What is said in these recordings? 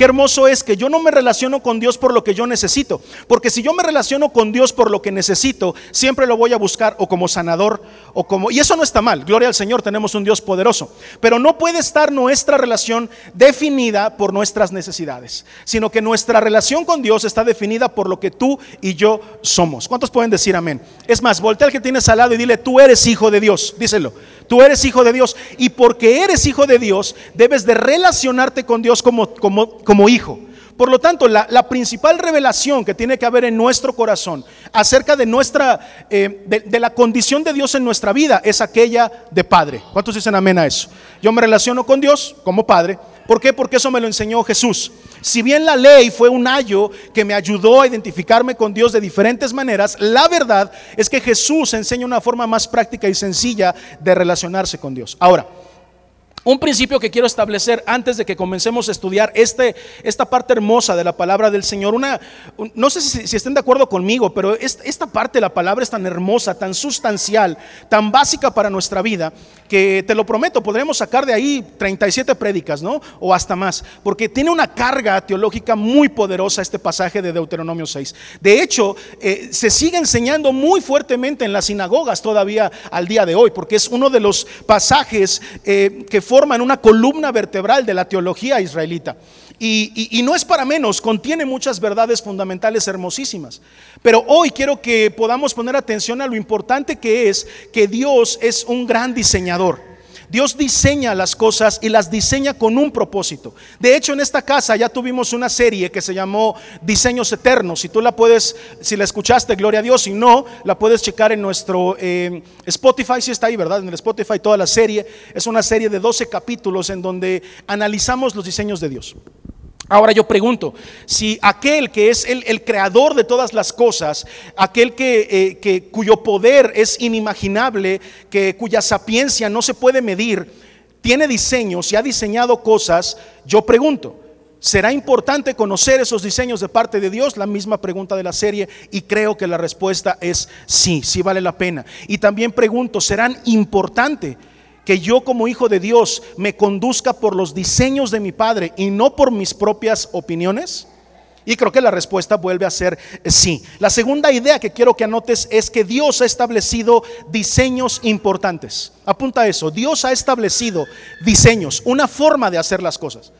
Qué hermoso es que yo no me relaciono con Dios por lo que yo necesito, porque si yo me relaciono con Dios por lo que necesito, siempre lo voy a buscar o como sanador o como, y eso no está mal, gloria al Señor, tenemos un Dios poderoso, pero no puede estar nuestra relación definida por nuestras necesidades, sino que nuestra relación con Dios está definida por lo que tú y yo somos. ¿Cuántos pueden decir amén? Es más, voltea al que tienes al lado y dile: tú eres hijo de Dios, díselo, tú eres hijo de Dios, y porque eres hijo de Dios debes de relacionarte con Dios como hijo. Por lo tanto, la principal revelación que tiene que haber en nuestro corazón acerca de nuestra de la condición de Dios en nuestra vida es aquella de padre. ¿Cuántos dicen amén a eso? Yo me relaciono con Dios como padre. ¿Por qué? Porque eso me lo enseñó Jesús. Si bien la ley fue un ayo que me ayudó a identificarme con Dios de diferentes maneras, la verdad es que Jesús enseña una forma más práctica y sencilla de relacionarse con Dios. Ahora, un principio que quiero establecer antes de que comencemos a estudiar esta parte hermosa de la palabra del Señor. No sé si estén de acuerdo conmigo, pero esta parte de la palabra es tan hermosa, tan sustancial, tan básica para nuestra vida, que te lo prometo, podremos sacar de ahí 37 prédicas, ¿no? O hasta más, porque tiene una carga teológica muy poderosa este pasaje de Deuteronomio 6. De hecho, se sigue enseñando muy fuertemente en las sinagogas todavía al día de hoy, porque es uno de los pasajes que forman una columna vertebral de la teología israelita, y no es para menos, contiene muchas verdades fundamentales hermosísimas. Pero hoy quiero que podamos poner atención a lo importante que es que Dios es un gran diseñador. Dios diseña las cosas y las diseña con un propósito. De hecho, en esta casa ya tuvimos una serie que se llamó Diseños Eternos. Si tú la puedes, si la escuchaste, gloria a Dios. Si no, la puedes checar en nuestro Spotify. Si sí está ahí, ¿verdad? En el Spotify toda la serie. Es una serie de 12 capítulos en donde analizamos los diseños de Dios. Ahora yo pregunto, si aquel que es el creador de todas las cosas, aquel que cuyo poder es inimaginable, que cuya sapiencia no se puede medir, tiene diseños y ha diseñado cosas, yo pregunto, ¿será importante conocer esos diseños de parte de Dios? La misma pregunta de la serie, y creo que la respuesta es sí, sí vale la pena. Y también pregunto, ¿serán importantes que yo como hijo de Dios me conduzca por los diseños de mi Padre y no por mis propias opiniones? Y creo que la respuesta vuelve a ser sí. La segunda idea que quiero que anotes es que Dios ha establecido diseños importantes. Apunta eso, Dios ha establecido diseños, una forma de hacer las cosas.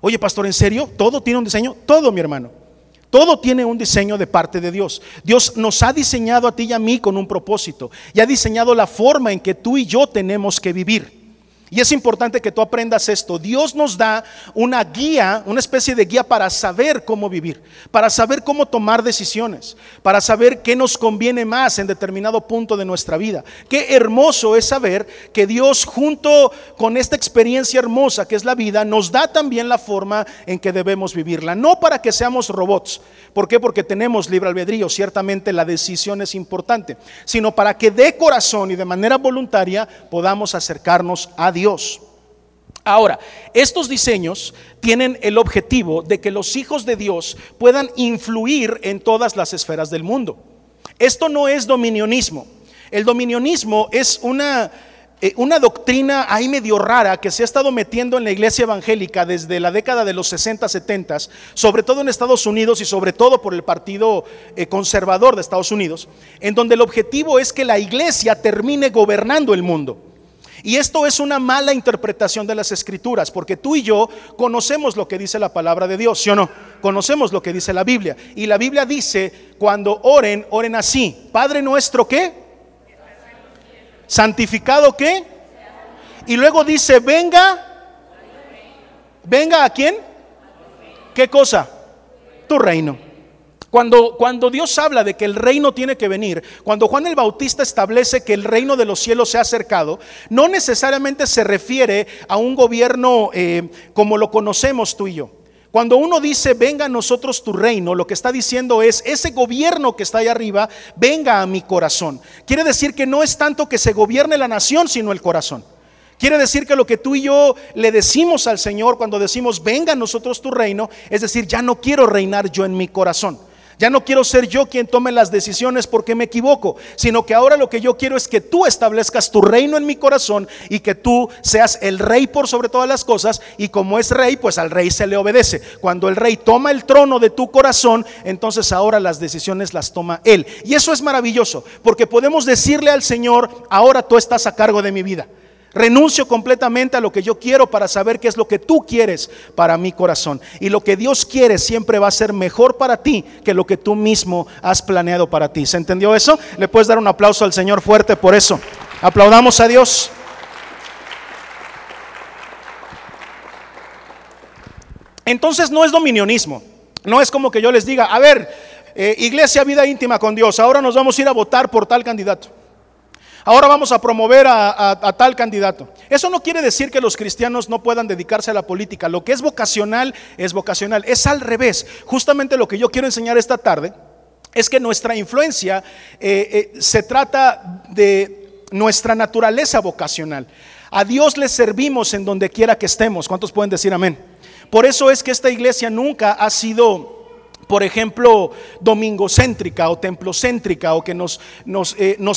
Oye, pastor, ¿en serio? ¿Todo tiene un diseño? Todo, mi hermano. Todo tiene un diseño de parte de Dios. Dios nos ha diseñado a ti y a mí con un propósito, y ha diseñado la forma en que tú y yo tenemos que vivir. Y es importante que tú aprendas esto. Dios nos da una guía, una especie de guía para saber cómo vivir, para saber cómo tomar decisiones, para saber qué nos conviene más en determinado punto de nuestra vida. Qué hermoso es saber que Dios, junto con esta experiencia hermosa que es la vida, nos da también la forma en que debemos vivirla. No para que seamos robots. ¿Por qué? Porque tenemos libre albedrío. Ciertamente la decisión es importante, sino para que de corazón y de manera voluntaria podamos acercarnos a Dios. Ahora, estos diseños tienen el objetivo de que los hijos de Dios puedan influir en todas las esferas del mundo. Esto no es dominionismo. El dominionismo es una doctrina ahí medio rara que se ha estado metiendo en la iglesia evangélica desde la década de los 60, 70, sobre todo en Estados Unidos y sobre todo por el partido conservador de Estados Unidos, en donde el objetivo es que la iglesia termine gobernando el mundo. Y esto es una mala interpretación de las escrituras, porque tú y yo conocemos lo que dice la palabra de Dios, ¿sí o no? Conocemos lo que dice la Biblia, y la Biblia dice: cuando oren, oren así: Padre nuestro, ¿qué? Santificado, ¿qué? Y luego dice: venga, ¿a quién? ¿Qué cosa? Tu reino. Cuando Dios habla de que el reino tiene que venir, cuando Juan el Bautista establece que el reino de los cielos se ha acercado, no necesariamente se refiere a un gobierno como lo conocemos tú y yo. Cuando uno dice: venga a nosotros tu reino, lo que está diciendo es: ese gobierno que está ahí arriba, venga a mi corazón. Quiere decir que no es tanto que se gobierne la nación, sino el corazón. Quiere decir que lo que tú y yo le decimos al Señor cuando decimos: venga a nosotros tu reino, es decir, ya no quiero reinar yo en mi corazón. Ya no quiero ser yo quien tome las decisiones porque me equivoco, sino que ahora lo que yo quiero es que tú establezcas tu reino en mi corazón y que tú seas el rey por sobre todas las cosas, y como es rey, pues al rey se le obedece. Cuando el rey toma el trono de tu corazón, entonces ahora las decisiones las toma él. Y eso es maravilloso, porque podemos decirle al Señor: ahora tú estás a cargo de mi vida. Renuncio completamente a lo que yo quiero para saber qué es lo que tú quieres para mi corazón. Y lo que Dios quiere siempre va a ser mejor para ti que lo que tú mismo has planeado para ti. ¿Se entendió eso? Le puedes dar un aplauso al Señor fuerte por eso. Aplaudamos a Dios. Entonces no es dominionismo. No es como que yo les diga: a ver, iglesia vida íntima con Dios, ahora nos vamos a ir a votar por tal candidato. Ahora vamos a promover a tal candidato. Eso no quiere decir que los cristianos no puedan dedicarse a la política. Lo que es vocacional es vocacional. Es al revés. Justamente lo que yo quiero enseñar esta tarde es que nuestra influencia se trata de nuestra naturaleza vocacional. A Dios le servimos en donde quiera que estemos. ¿Cuántos pueden decir amén? Por eso es que esta iglesia nunca ha sido, por ejemplo, domingocéntrica o templocéntrica, o que nos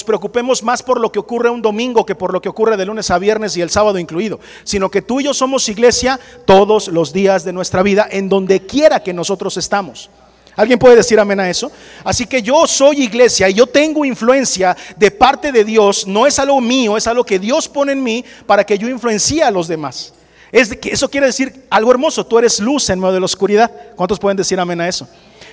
preocupemos más por lo que ocurre un domingo que por lo que ocurre de lunes a viernes y el sábado incluido, sino que tú y yo somos iglesia todos los días de nuestra vida, en donde quiera que nosotros estamos. ¿Alguien puede decir amén a eso? Así que yo soy iglesia y yo tengo influencia de parte de Dios. No es algo mío, es algo que Dios pone en mí para que yo influencie a los demás. Eso quiere decir algo hermoso: tú eres luz en medio de la oscuridad. ¿Cuántos pueden decir amén a eso?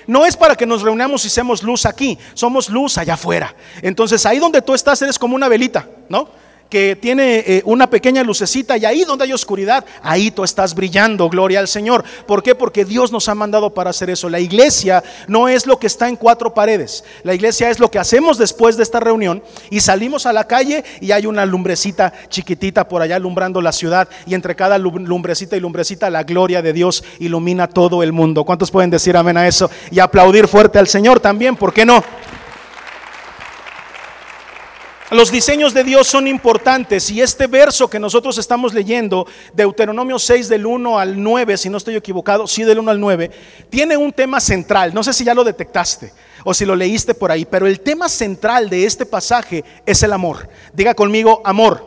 No es para que nos reunamos y seamos luz aquí, somos luz allá afuera. Entonces ahí donde tú estás eres como una velita, ¿no?, que tiene una pequeña lucecita, y ahí donde hay oscuridad, ahí tú estás brillando. Gloria al Señor. ¿Por qué? Porque Dios nos ha mandado para hacer eso. La iglesia no es lo que está en cuatro paredes. La iglesia es lo que hacemos después de esta reunión y salimos a la calle, y hay una lumbrecita chiquitita por allá alumbrando la ciudad, y entre cada lumbrecita y lumbrecita la gloria de Dios ilumina todo el mundo. ¿Cuántos pueden decir amén a eso? Y aplaudir fuerte al Señor también, ¿por qué no? Los diseños de Dios son importantes, y este verso que nosotros estamos leyendo, Deuteronomio 6 del 1 al 9, si no estoy equivocado, sí, del 1 al 9, tiene un tema central. No sé si ya lo detectaste o si lo leíste por ahí, pero el tema central de este pasaje es el amor. Diga conmigo: amor.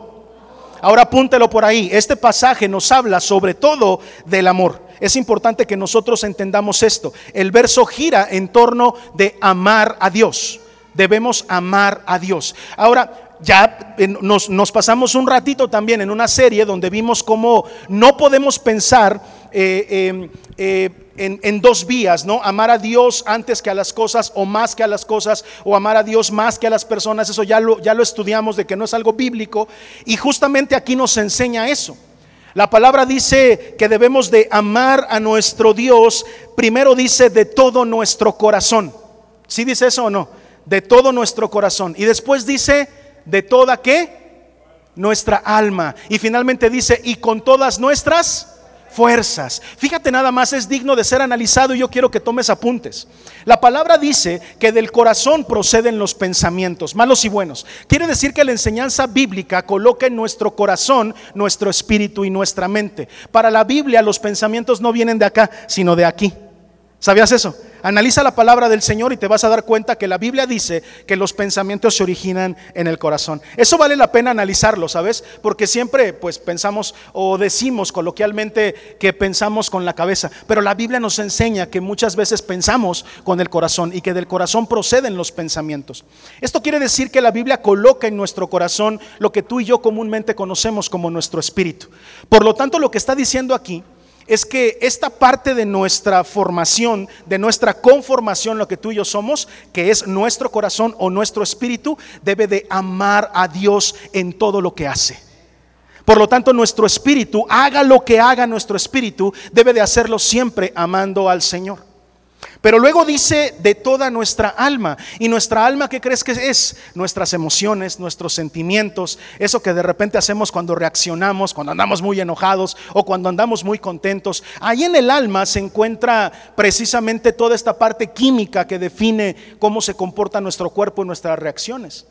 Ahora apúntelo por ahí. Este pasaje nos habla sobre todo del amor. Es importante que nosotros entendamos esto. El verso gira en torno de amar a Dios. Debemos amar a Dios. Ahora, ya nos pasamos un ratito también en una serie donde vimos cómo no podemos pensar en dos vías, ¿no? Amar a Dios antes que a las cosas, o más que a las cosas, o amar a Dios más que a las personas. Eso ya lo estudiamos, de que no es algo bíblico, y justamente aquí nos enseña eso. La palabra dice que debemos de amar a nuestro Dios, primero dice de todo nuestro corazón. ¿Sí dice eso o no? De todo nuestro corazón. Y después dice: de toda ¿qué? Nuestra alma. Y finalmente dice: y con todas nuestras fuerzas. Fíjate nada más, es digno de ser analizado, y yo quiero que tomes apuntes. La palabra dice que del corazón proceden los pensamientos, malos y buenos. Quiere decir que la enseñanza bíblica coloca en nuestro corazón, nuestro espíritu y nuestra mente. Para la Biblia los pensamientos no vienen de acá, sino de aquí. ¿Sabías eso? Analiza la palabra del Señor y te vas a dar cuenta que la Biblia dice que los pensamientos se originan en el corazón. Eso vale la pena analizarlo, ¿sabes? Porque siempre pues pensamos o decimos coloquialmente que pensamos con la cabeza, pero la Biblia nos enseña que muchas veces pensamos con el corazón, y que del corazón proceden los pensamientos. Esto quiere decir que la Biblia coloca en nuestro corazón lo que tú y yo comúnmente conocemos como nuestro espíritu. Por lo tanto, lo que está diciendo aquí es que esta parte de nuestra formación, de nuestra conformación, lo que tú y yo somos, que es nuestro corazón o nuestro espíritu, debe de amar a Dios en todo lo que hace. Por lo tanto, nuestro espíritu, haga lo que haga nuestro espíritu, debe de hacerlo siempre amando al Señor. Pero luego dice de toda nuestra alma. ¿Y nuestra alma qué crees que es? Nuestras emociones, nuestros sentimientos, eso que de repente hacemos cuando reaccionamos, cuando andamos muy enojados o cuando andamos muy contentos. Ahí en el alma se encuentra precisamente toda esta parte química que define cómo se comporta nuestro cuerpo y nuestras reacciones.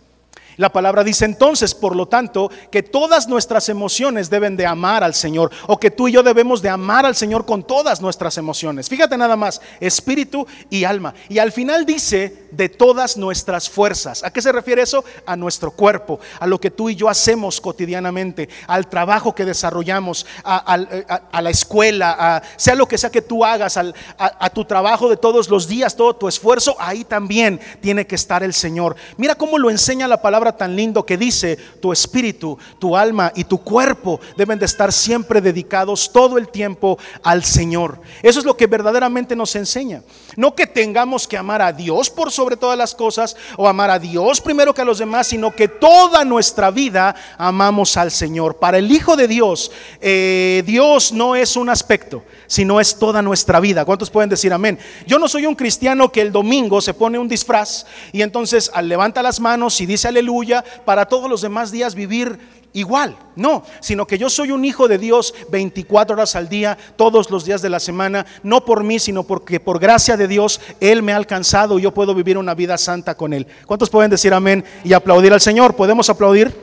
La palabra dice entonces, por lo tanto, que todas nuestras emociones deben de amar al Señor, o que tú y yo debemos de amar al Señor con todas nuestras emociones. Fíjate nada más, espíritu y alma. Y al final dice, de todas nuestras fuerzas. ¿A qué se refiere eso? A nuestro cuerpo, a lo que tú y yo hacemos cotidianamente, al trabajo que desarrollamos, a la escuela, sea lo que sea que tú hagas, a tu trabajo de todos los días, todo tu esfuerzo, ahí también tiene que estar el Señor. Mira cómo lo enseña la palabra tan lindo, que dice tu espíritu, tu alma y tu cuerpo deben de estar siempre dedicados todo el tiempo al Señor. Eso es lo que verdaderamente nos enseña. No que tengamos que amar a Dios por sobre todas las cosas, o amar a Dios primero que a los demás, sino que toda nuestra vida amamos al Señor. Para el Hijo de Dios, Dios no es un aspecto, sino es toda nuestra vida. ¿Cuántos pueden decir amén? Yo no soy un cristiano que el domingo se pone un disfraz y entonces levanta las manos y dice aleluya para todos los demás días vivir igual, no, sino que yo soy un hijo de Dios 24 horas al día, todos los días de la semana, no por mí, sino porque por gracia de Dios Él me ha alcanzado y yo puedo vivir una vida santa con Él. ¿Cuántos pueden decir amén y aplaudir al Señor? ¿Podemos aplaudir?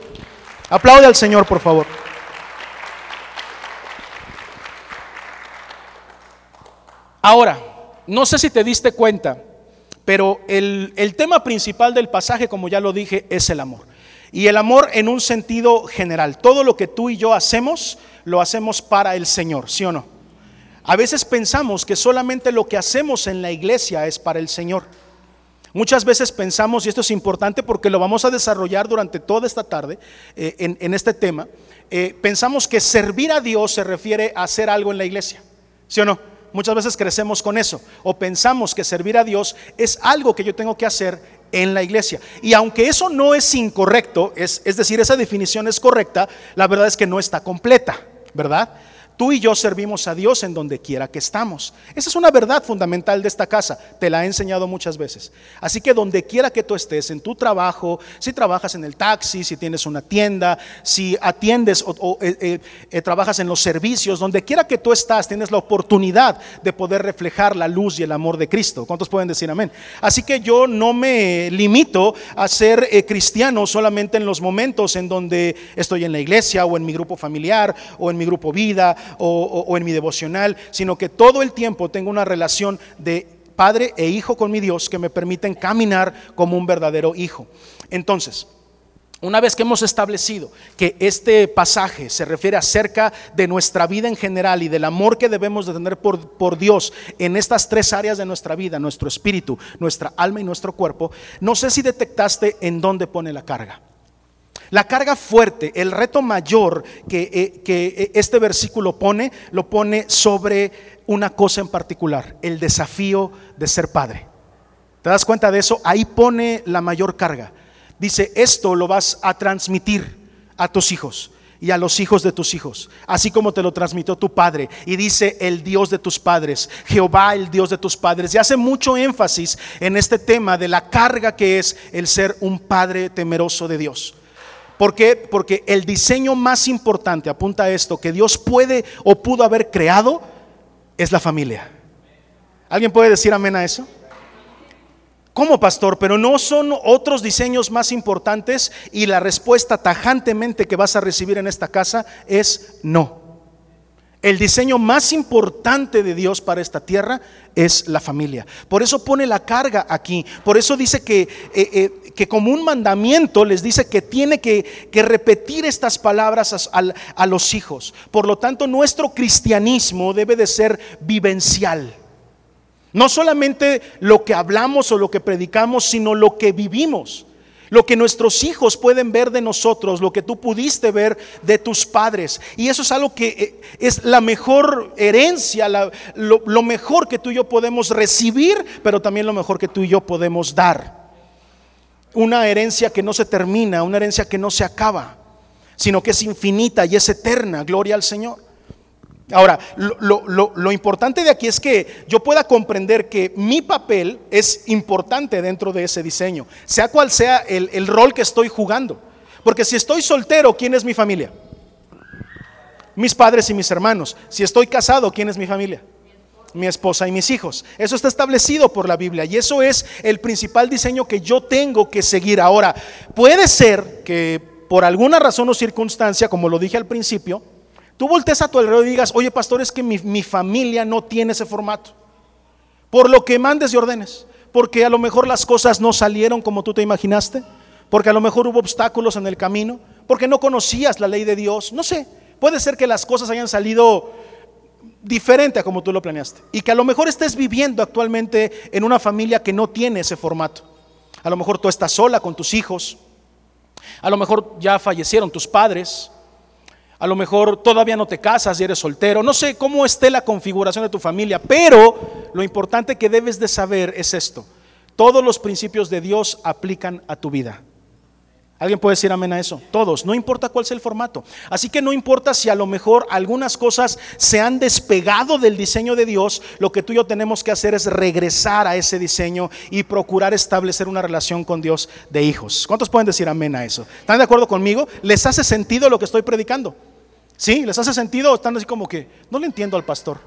Aplaude al Señor, por favor. Ahora, no sé si te diste cuenta, pero el tema principal del pasaje, como ya lo dije, es el amor. Y el amor en un sentido general. Todo lo que tú y yo hacemos, lo hacemos para el Señor, ¿sí o no? A veces pensamos que solamente lo que hacemos en la iglesia es para el Señor. Muchas veces pensamos, y esto es importante porque lo vamos a desarrollar durante toda esta tarde en este tema, pensamos que servir a Dios se refiere a hacer algo en la iglesia, ¿sí o no? Muchas veces crecemos con eso, o pensamos que servir a Dios es algo que yo tengo que hacer en la iglesia. Y aunque eso no es incorrecto, es decir, esa definición es correcta, la verdad es que no está completa, ¿verdad? Tú y yo servimos a Dios en donde quiera que estamos. Esa es una verdad fundamental de esta casa, te la he enseñado muchas veces. Así que donde quiera que tú estés, en tu trabajo, si trabajas en el taxi, si tienes una tienda, si atiendes o trabajas en los servicios, donde quiera que tú estás, tienes la oportunidad de poder reflejar la luz y el amor de Cristo. ¿Cuántos pueden decir amén? Así que yo no me limito a ser cristiano solamente en los momentos en donde estoy en la iglesia, o en mi grupo familiar, o en mi grupo vida, o en mi devocional, sino que todo el tiempo tengo una relación de padre e hijo con mi Dios que me permiten caminar como un verdadero hijo. Entonces, una vez que hemos establecido que este pasaje se refiere acerca de nuestra vida en general y del amor que debemos de tener por Dios en estas tres áreas de nuestra vida, nuestro espíritu, nuestra alma y nuestro cuerpo, no sé si detectaste en dónde pone la carga. La carga fuerte, el reto mayor que este versículo pone, lo pone sobre una cosa en particular: el desafío de ser padre. ¿Te das cuenta de eso? Ahí pone la mayor carga. Dice, esto lo vas a transmitir a tus hijos y a los hijos de tus hijos, así como te lo transmitió tu padre. Y dice, el Dios de tus padres, Jehová el Dios de tus padres. Y hace mucho énfasis en este tema de la carga que es el ser un padre temeroso de Dios. ¿Por qué? Porque el diseño más importante, apunta a esto, que Dios puede o pudo haber creado, es la familia. ¿Alguien puede decir amén a eso? ¿Cómo, pastor? ¿Pero no son otros diseños más importantes? Y la respuesta tajantemente que vas a recibir en esta casa es no. El diseño más importante de Dios para esta tierra es la familia. Por eso pone la carga aquí. Por eso dice que como un mandamiento les dice que tiene que repetir estas palabras a los hijos. Por lo tanto, nuestro cristianismo debe de ser vivencial. No solamente lo que hablamos o lo que predicamos, sino lo que vivimos. Lo que nuestros hijos pueden ver de nosotros, lo que tú pudiste ver de tus padres. Y eso es algo que es la mejor herencia, lo mejor que tú y yo podemos recibir, pero también lo mejor que tú y yo podemos dar. Una herencia que no se termina, una herencia que no se acaba, sino que es infinita y es eterna. Gloria al Señor. Ahora, lo importante de aquí es que yo pueda comprender que mi papel es importante dentro de ese diseño, sea cual sea el rol que estoy jugando. Porque si estoy soltero, ¿quién es mi familia? Mis padres y mis hermanos. Si estoy casado, ¿quién es mi familia? mi esposa y mis hijos. Eso está establecido por la Biblia y eso es el principal diseño que yo tengo que seguir. Ahora, puede ser que por alguna razón o circunstancia, como lo dije al principio, tú voltees a tu alrededor y digas: oye pastor, es que mi familia no tiene ese formato, por lo que mandes y ordenes, porque a lo mejor las cosas no salieron como tú te imaginaste, porque a lo mejor hubo obstáculos en el camino, porque no conocías la ley de Dios, no sé, puede ser que las cosas hayan salido diferente a como tú lo planeaste y que a lo mejor estés viviendo actualmente en una familia que no tiene ese formato. A lo mejor tú estás sola con tus hijos, a lo mejor ya fallecieron tus padres, a lo mejor todavía no te casas y eres soltero, no sé cómo esté la configuración de tu familia, pero lo importante que debes de saber es esto: todos los principios de Dios aplican a tu vida. ¿Alguien puede decir amén a eso? Todos, no importa cuál sea el formato. Así que no importa si a lo mejor algunas cosas se han despegado del diseño de Dios, lo que tú y yo tenemos que hacer es regresar a ese diseño y procurar establecer una relación con Dios de hijos. ¿Cuántos pueden decir amén a eso? ¿Están de acuerdo conmigo? ¿Les hace sentido lo que estoy predicando? ¿Sí? ¿Les hace sentido? Están así como que no le entiendo al pastor.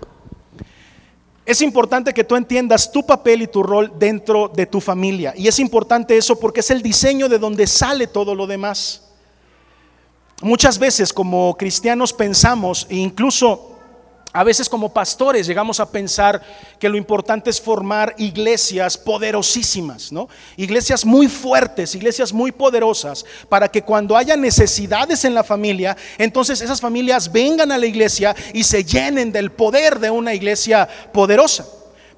Es importante que tú entiendas tu papel y tu rol dentro de tu familia. Y es importante eso porque es el diseño de donde sale todo lo demás. Muchas veces como cristianos pensamos, e incluso a veces como pastores llegamos a pensar que lo importante es formar iglesias poderosísimas, ¿no? Iglesias muy fuertes, iglesias muy poderosas, para que cuando haya necesidades en la familia, entonces esas familias vengan a la iglesia y se llenen del poder de una iglesia poderosa.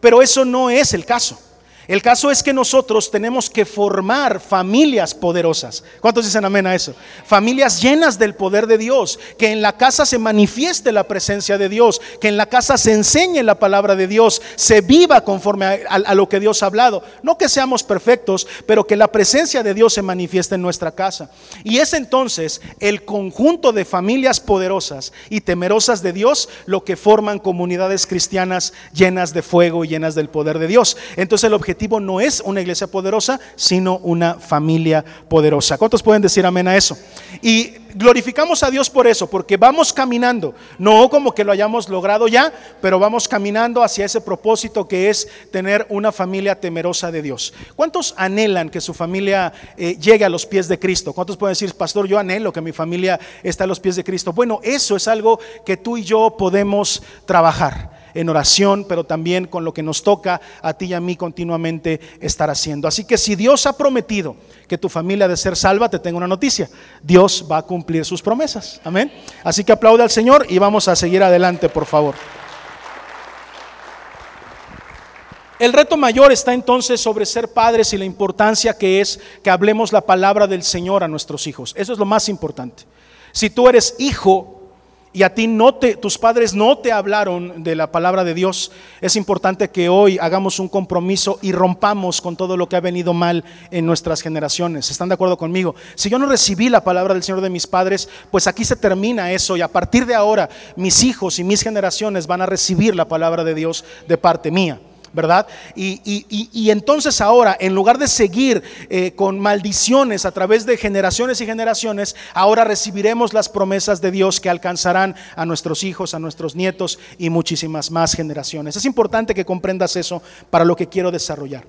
Pero eso no es el caso. El caso es que nosotros tenemos que formar familias poderosas. ¿Cuántos dicen amén a eso? Familias llenas del poder de Dios, que en la casa se manifieste la presencia de Dios, que en la casa se enseñe la palabra de Dios, se viva conforme a lo que Dios ha hablado. No que seamos perfectos, pero que la presencia de Dios se manifieste en nuestra casa. Y es entonces el conjunto de familias poderosas y temerosas de Dios lo que forman comunidades cristianas llenas de fuego y llenas del poder de Dios. Entonces el objetivo no es una iglesia poderosa, sino una familia poderosa. ¿Cuántos pueden decir amén a eso? Y glorificamos a Dios por eso, porque vamos caminando, no como que lo hayamos logrado ya, pero vamos caminando hacia ese propósito que es tener una familia temerosa de Dios. ¿Cuántos anhelan que su familia llegue a los pies de Cristo? ¿Cuántos pueden decir, pastor, yo anhelo que mi familia esté a los pies de Cristo? Bueno, eso es algo que tú y yo podemos trabajar en oración, pero también con lo que nos toca a ti y a mí continuamente estar haciendo. Así que si Dios ha prometido que tu familia ha de ser salva, te tengo una noticia: Dios va a cumplir sus promesas. Amén. Así que aplauda al Señor y vamos a seguir adelante, por favor. El reto mayor está entonces sobre ser padres y la importancia que es que hablemos la palabra del Señor a nuestros hijos. Eso es lo más importante. Si tú eres hijo y a ti tus padres no te hablaron de la palabra de Dios, es importante que hoy hagamos un compromiso y rompamos con todo lo que ha venido mal en nuestras generaciones. ¿Están de acuerdo conmigo? Si yo no recibí la palabra del Señor de mis padres, pues aquí se termina eso, y a partir de ahora mis hijos y mis generaciones van a recibir la palabra de Dios de parte mía, ¿verdad? Y entonces ahora, en lugar de seguir con maldiciones a través de generaciones y generaciones, ahora recibiremos las promesas de Dios que alcanzarán a nuestros hijos, a nuestros nietos y muchísimas más generaciones. Es importante que comprendas eso para lo que quiero desarrollar.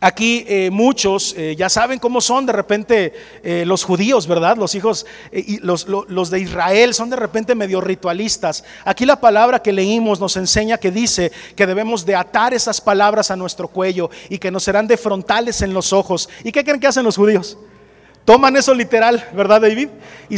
Aquí muchos ya saben cómo son de repente los judíos, ¿verdad? Los hijos y los de Israel son de repente medio ritualistas. Aquí la palabra que leímos nos enseña que dice que debemos de atar esas palabras a nuestro cuello y que nos serán de frontales en los ojos. ¿Y qué creen que hacen los judíos? Toman eso literal, ¿verdad, David? Y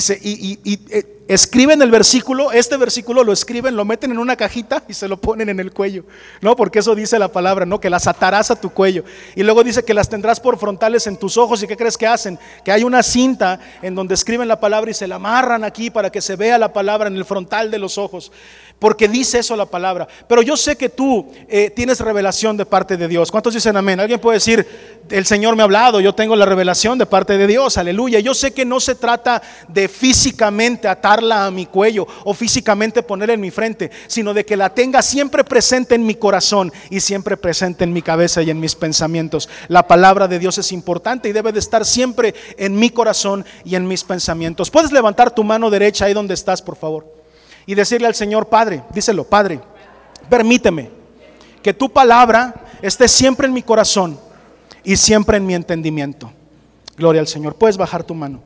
escriben el versículo, este versículo lo escriben, lo meten en una cajita y se lo ponen en el cuello, ¿no? Porque eso dice la palabra, ¿no? Que las atarás a tu cuello. Y luego dice que las tendrás por frontales en tus ojos. ¿Y qué crees que hacen? Que hay una cinta en donde escriben la palabra y se la amarran aquí para que se vea la palabra en el frontal de los ojos. Porque dice eso la palabra. Pero yo sé que tú tienes revelación de parte de Dios. ¿Cuántos dicen amén? Alguien puede decir, el Señor me ha hablado, yo tengo la revelación de parte de Dios, aleluya. Yo sé que no se trata de físicamente atarla a mi cuello o físicamente ponerla en mi frente, sino de que la tenga siempre presente en mi corazón y siempre presente en mi cabeza y en mis pensamientos. La palabra de Dios es importante y debe de estar siempre en mi corazón y en mis pensamientos. Puedes levantar tu mano derecha ahí donde estás, por favor, y decirle al Señor: Padre, díselo, Padre, Permíteme que tu palabra esté siempre en mi corazón y siempre en mi entendimiento. Gloria al Señor. Puedes bajar tu mano.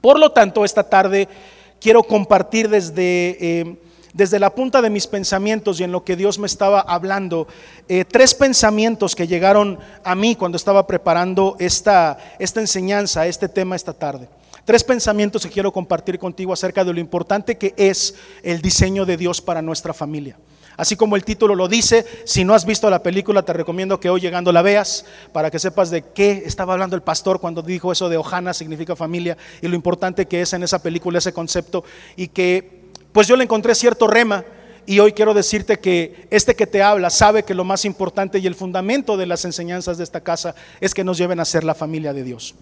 Por lo tanto, esta tarde quiero compartir desde la punta de mis pensamientos y en lo que Dios me estaba hablando, tres pensamientos que llegaron a mí cuando estaba preparando esta enseñanza, este tema esta tarde. Tres pensamientos que quiero compartir contigo acerca de lo importante que es el diseño de Dios para nuestra familia. Así como el título lo dice, si no has visto la película, te recomiendo que hoy llegando la veas para que sepas de qué estaba hablando el pastor cuando dijo eso de Ohana, significa familia, y lo importante que es en esa película ese concepto, y que pues yo le encontré cierto rema. Y hoy quiero decirte que este que te habla sabe que lo más importante y el fundamento de las enseñanzas de esta casa es que nos lleven a ser la familia de Dios.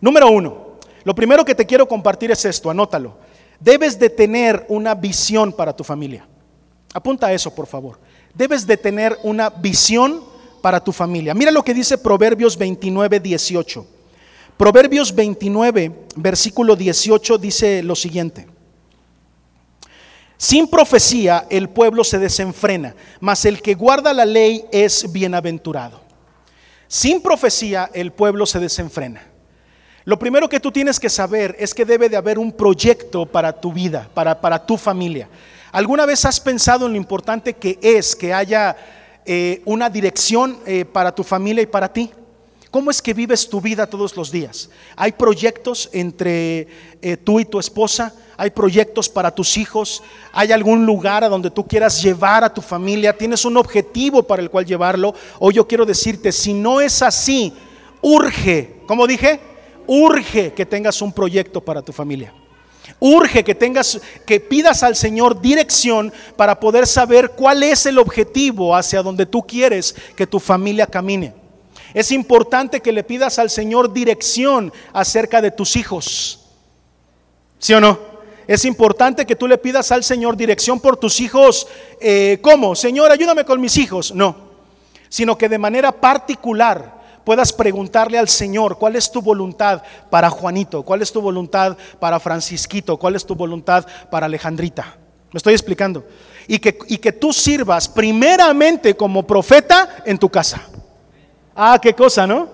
Número uno, lo primero que te quiero compartir es esto, anótalo: debes de tener una visión para tu familia. Apunta eso, por favor. Debes de tener una visión para tu familia. Mira lo que dice Proverbios 29, 18. Proverbios 29, versículo 18 dice lo siguiente: sin profecía el pueblo se desenfrena, mas el que guarda la ley es bienaventurado. Sin profecía el pueblo se desenfrena. Lo primero que tú tienes que saber es que debe de haber un proyecto para tu vida, para tu familia. ¿Alguna vez has pensado en lo importante que es que haya una dirección para tu familia y para ti? ¿Cómo es que vives tu vida todos los días? ¿Hay proyectos entre tú y tu esposa? ¿Hay proyectos para tus hijos? ¿Hay algún lugar a donde tú quieras llevar a tu familia? ¿Tienes un objetivo para el cual llevarlo? O yo quiero decirte, si no es así, urge, ¿cómo dije? Urge que tengas un proyecto para tu familia. Urge que pidas al Señor dirección para poder saber cuál es el objetivo hacia donde tú quieres que tu familia camine. Es importante que le pidas al Señor dirección acerca de tus hijos. ¿Sí o no? Es importante que tú le pidas al Señor dirección por tus hijos. ¿Cómo? Señor, ayúdame con mis hijos. No, sino que de manera particular puedas preguntarle al Señor, ¿cuál es tu voluntad para Juanito? ¿Cuál es tu voluntad para Francisquito? ¿Cuál es tu voluntad para Alejandrita? Me estoy explicando. Y que tú sirvas primeramente como profeta en tu casa. Ah, qué cosa, ¿no?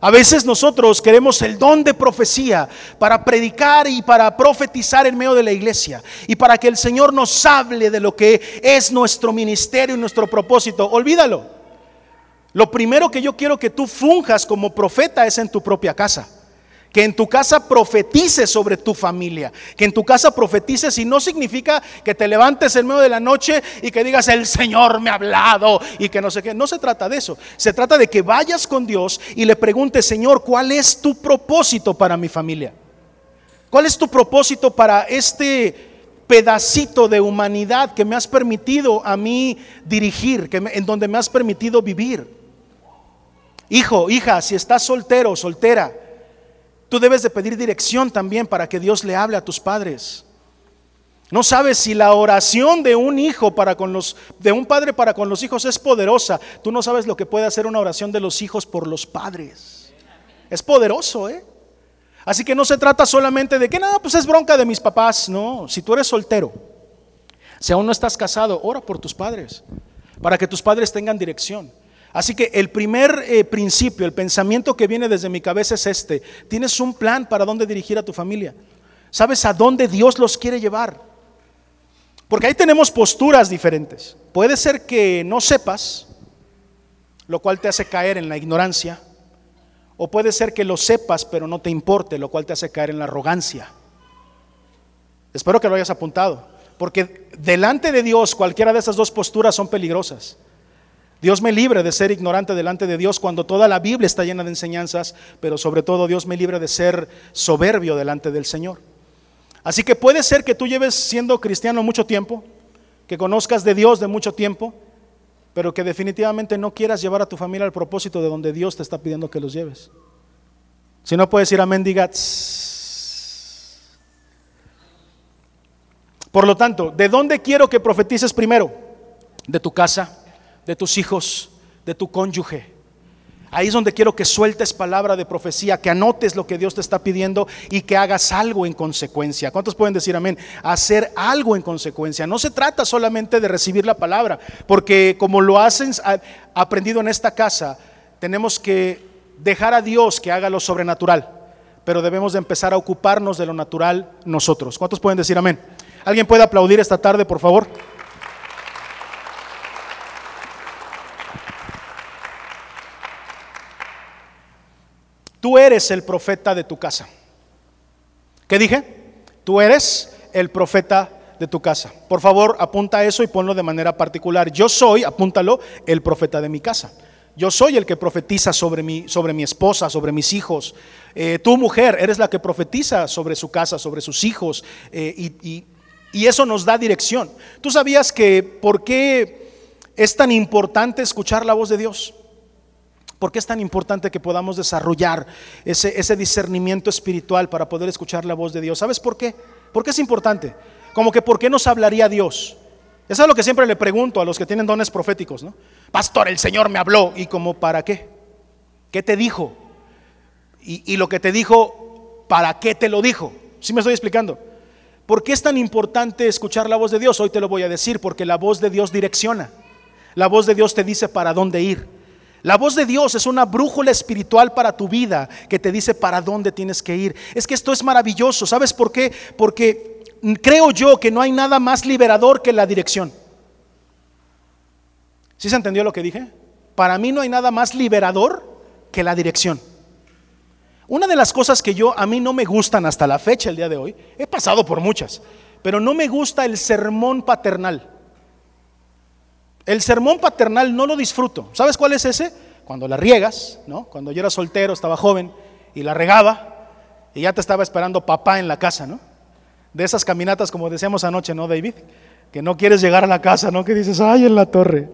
A veces nosotros queremos el don de profecía para predicar y para profetizar en medio de la iglesia y para que el Señor nos hable de lo que es nuestro ministerio y nuestro propósito. Olvídalo. Lo primero que yo quiero que tú funjas como profeta es en tu propia casa. Que en tu casa profetices sobre tu familia. Que en tu casa profetices, y no significa que te levantes en medio de la noche y que digas el Señor me ha hablado y que no sé qué. No se trata de eso. Se trata de que vayas con Dios y le preguntes, Señor, ¿cuál es tu propósito para mi familia? ¿Cuál es tu propósito para este pedacito de humanidad que me has permitido a mí dirigir, en donde me has permitido vivir? Hijo, hija, si estás soltero, soltera, tú debes de pedir dirección también para que Dios le hable a tus padres. No sabes si la oración de un hijo de un padre para con los hijos es poderosa. Tú no sabes lo que puede hacer una oración de los hijos por los padres. Es poderoso, ¿eh? Así que no se trata solamente de que nada, pues es bronca de mis papás. No, si tú eres soltero, si aún no estás casado, ora por tus padres para que tus padres tengan dirección. Así que el primer principio, el pensamiento que viene desde mi cabeza es este: tienes un plan para dónde dirigir a tu familia. Sabes a dónde Dios los quiere llevar. Porque ahí tenemos posturas diferentes. Puede ser que no sepas, lo cual te hace caer en la ignorancia. O puede ser que lo sepas pero no te importe, lo cual te hace caer en la arrogancia. Espero que lo hayas apuntado. Porque delante de Dios cualquiera de esas dos posturas son peligrosas. Dios me libre de ser ignorante delante de Dios cuando toda la Biblia está llena de enseñanzas, pero sobre todo Dios me libre de ser soberbio delante del Señor. Así que puede ser que tú lleves siendo cristiano mucho tiempo, que conozcas de Dios de mucho tiempo, pero que definitivamente no quieras llevar a tu familia al propósito de donde Dios te está pidiendo que los lleves. Si no puedes ir a mendigar. Por lo tanto, ¿de dónde quiero que profetices primero? De tu casa, de tus hijos, de tu cónyuge. Ahí es donde quiero que sueltes palabra de profecía, que anotes lo que Dios te está pidiendo y que hagas algo en consecuencia. ¿Cuántos pueden decir amén? Hacer algo en consecuencia. No se trata solamente de recibir la palabra, porque como lo hacen aprendido en esta casa, tenemos que dejar a Dios que haga lo sobrenatural, pero debemos de empezar a ocuparnos de lo natural nosotros. ¿Cuántos pueden decir amén? ¿Alguien puede aplaudir esta tarde, por favor? Tú eres el profeta de tu casa. ¿Qué dije? Tú eres el profeta de tu casa. Por favor, apunta eso y ponlo de manera particular. Yo soy, apúntalo, el profeta de mi casa. Yo soy el que profetiza sobre mi esposa, sobre mis hijos. Tú, mujer, eres la que profetiza sobre su casa, sobre sus hijos. Y eso nos da dirección. ¿Tú sabías que por qué es tan importante escuchar la voz de Dios? ¿Por qué es tan importante que podamos desarrollar ese discernimiento espiritual para poder escuchar la voz de Dios? ¿Sabes por qué? ¿Por qué es importante? Como que ¿por qué nos hablaría Dios? Eso es lo que siempre le pregunto a los que tienen dones proféticos, ¿no? Pastor, el Señor me habló. ¿Y como para qué? ¿Qué te dijo? Y lo que te dijo, ¿para qué te lo dijo? ¿Sí me estoy explicando? ¿Por qué es tan importante escuchar la voz de Dios? Hoy te lo voy a decir, porque la voz de Dios direcciona. La voz de Dios te dice para dónde ir. La voz de Dios es una brújula espiritual para tu vida que te dice para dónde tienes que ir. Es que esto es maravilloso. ¿Sabes por qué? Porque creo yo que no hay nada más liberador que la dirección. ¿Sí se entendió lo que dije? Para mí no hay nada más liberador que la dirección. Una de las cosas que a mí no me gustan hasta la fecha, el día de hoy, he pasado por muchas, pero no me gusta el sermón paternal. El sermón paternal no lo disfruto. ¿Sabes cuál es ese? Cuando la riegas, ¿no? Cuando yo era soltero, estaba joven y la regaba y ya te estaba esperando papá en la casa, ¿no? De esas caminatas, como decíamos anoche, ¿no, David? Que no quieres llegar a la casa, ¿no? Que dices, ay, en la torre.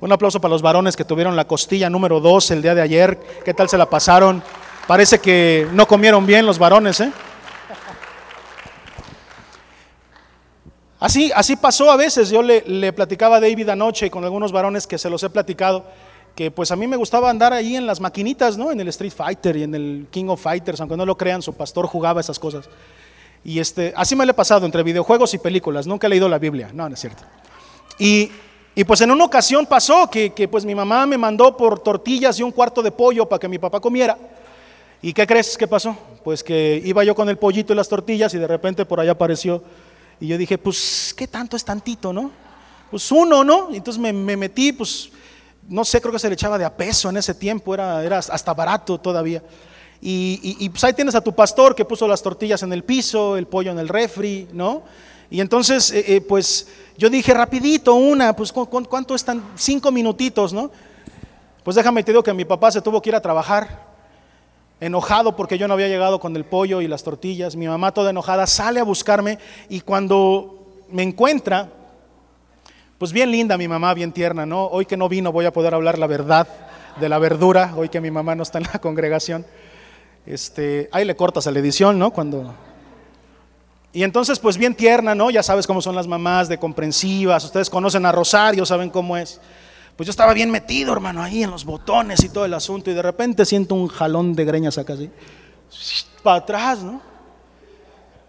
Un aplauso para los varones que tuvieron la costilla número 2 el día de ayer. ¿Qué tal se la pasaron? Parece que no comieron bien los varones, ¿eh? Así pasó a veces. Yo le platicaba a David anoche con algunos varones que se los he platicado, que pues a mí me gustaba andar ahí en las maquinitas, ¿no? En el Street Fighter y en el King of Fighters, aunque no lo crean, su pastor jugaba esas cosas. Y así me lo he pasado entre videojuegos y películas, nunca he leído la Biblia, no es cierto. Y pues en una ocasión pasó que pues mi mamá me mandó por tortillas y un cuarto de pollo para que mi papá comiera. ¿Y qué crees que pasó? Pues que iba yo con el pollito y las tortillas y de repente por allá apareció. Y yo dije, pues, ¿qué tanto es tantito, no? Pues uno, ¿no? Entonces me metí, pues, no sé, creo que se le echaba de a peso en ese tiempo, era hasta barato todavía. Y pues ahí tienes a tu pastor que puso las tortillas en el piso, el pollo en el refri, ¿no? Y entonces, pues, yo dije, rapidito, pues, ¿cuánto están? 5 minutitos, ¿no? Pues déjame te digo que mi papá se tuvo que ir a trabajar, enojado porque yo no había llegado con el pollo y las tortillas. Mi mamá toda enojada sale a buscarme y cuando me encuentra, pues bien linda mi mamá, bien tierna, ¿no? Hoy que no vino voy a poder hablar la verdad de la verdura, hoy que mi mamá no está en la congregación. Ahí le cortas a la edición, ¿no? Y entonces pues bien tierna, ¿no? Ya sabes cómo son las mamás de comprensivas, ustedes conocen a Rosario, saben cómo es. Pues yo estaba bien metido, hermano, ahí en los botones y todo el asunto, y de repente siento un jalón de greñas acá así, para atrás, ¿no?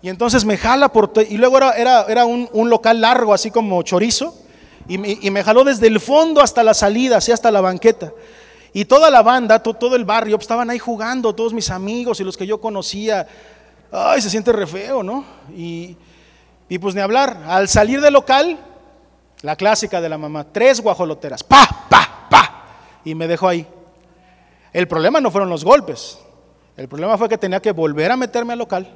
Y entonces me jala y luego era un local largo, así como chorizo, y me jaló desde el fondo hasta la salida, así hasta la banqueta. Y toda la banda, todo el barrio, pues estaban ahí jugando, todos mis amigos y los que yo conocía. Ay, se siente re feo, ¿no? Y pues ni hablar, al salir del local, la clásica de la mamá, 3 guajoloteras, pa, pa, pa, y me dejó ahí. El problema no fueron los golpes, el problema fue que tenía que volver a meterme al local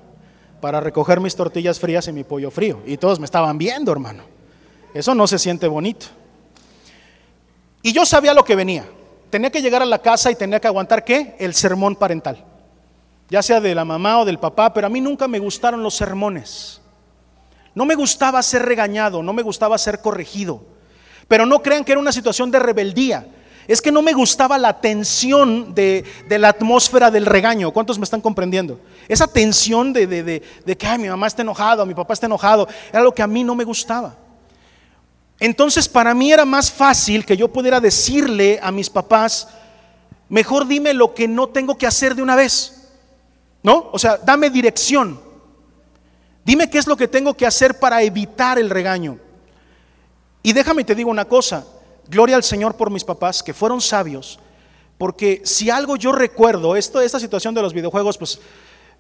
para recoger mis tortillas frías y mi pollo frío, y todos me estaban viendo, hermano. Eso no se siente bonito. Y yo sabía lo que venía, tenía que llegar a la casa y tenía que aguantar, ¿qué? El sermón parental, ya sea de la mamá o del papá, pero a mí nunca me gustaron los sermones. No me gustaba ser regañado, no me gustaba ser corregido. Pero no crean que era una situación de rebeldía. Es que no me gustaba la tensión de la atmósfera del regaño. ¿Cuántos me están comprendiendo? Esa tensión de que ay, mi mamá está enojada, mi papá está enojado, era lo que a mí no me gustaba. Entonces para mí era más fácil que yo pudiera decirle a mis papás, Mejor dime lo que no tengo que hacer de una vez, ¿no? O sea, dame dirección. Dime qué es lo que tengo que hacer para evitar el regaño. Y déjame te digo una cosa, gloria al Señor por mis papás que fueron sabios, porque si algo yo recuerdo, esta situación de los videojuegos, pues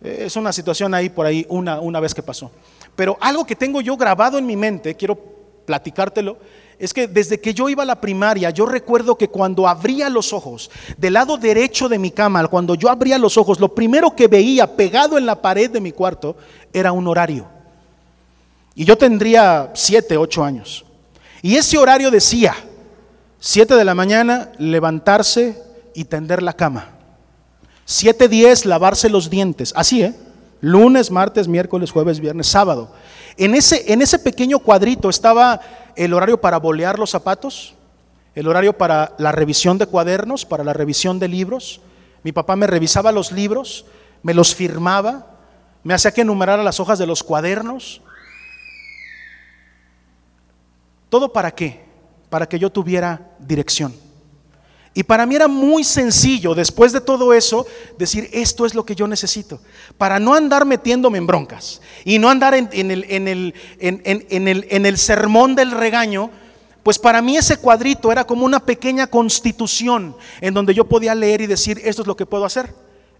es una situación ahí por ahí, una vez que pasó. Pero algo que tengo yo grabado en mi mente, quiero platicártelo, es que desde que yo iba a la primaria, yo recuerdo que cuando abría los ojos, del lado derecho de mi cama, cuando yo abría los ojos, lo primero que veía pegado en la pared de mi cuarto era un horario. Y yo tendría 7, 8 años. Y ese horario decía, 7 de la mañana, levantarse y tender la cama. 7:10, lavarse los dientes. Así, lunes, martes, miércoles, jueves, viernes, sábado. En ese pequeño cuadrito estaba el horario para bolear los zapatos, el horario para la revisión de cuadernos, para la revisión de libros. Mi papá me revisaba los libros, me los firmaba, me hacía que enumerara las hojas de los cuadernos. ¿Todo para qué? Para que yo tuviera dirección. Y para mí era muy sencillo, después de todo eso, decir esto es lo que yo necesito, para no andar metiéndome en broncas y no andar en el sermón del regaño. Pues para mí ese cuadrito era como una pequeña constitución en donde yo podía leer y decir esto es lo que puedo hacer,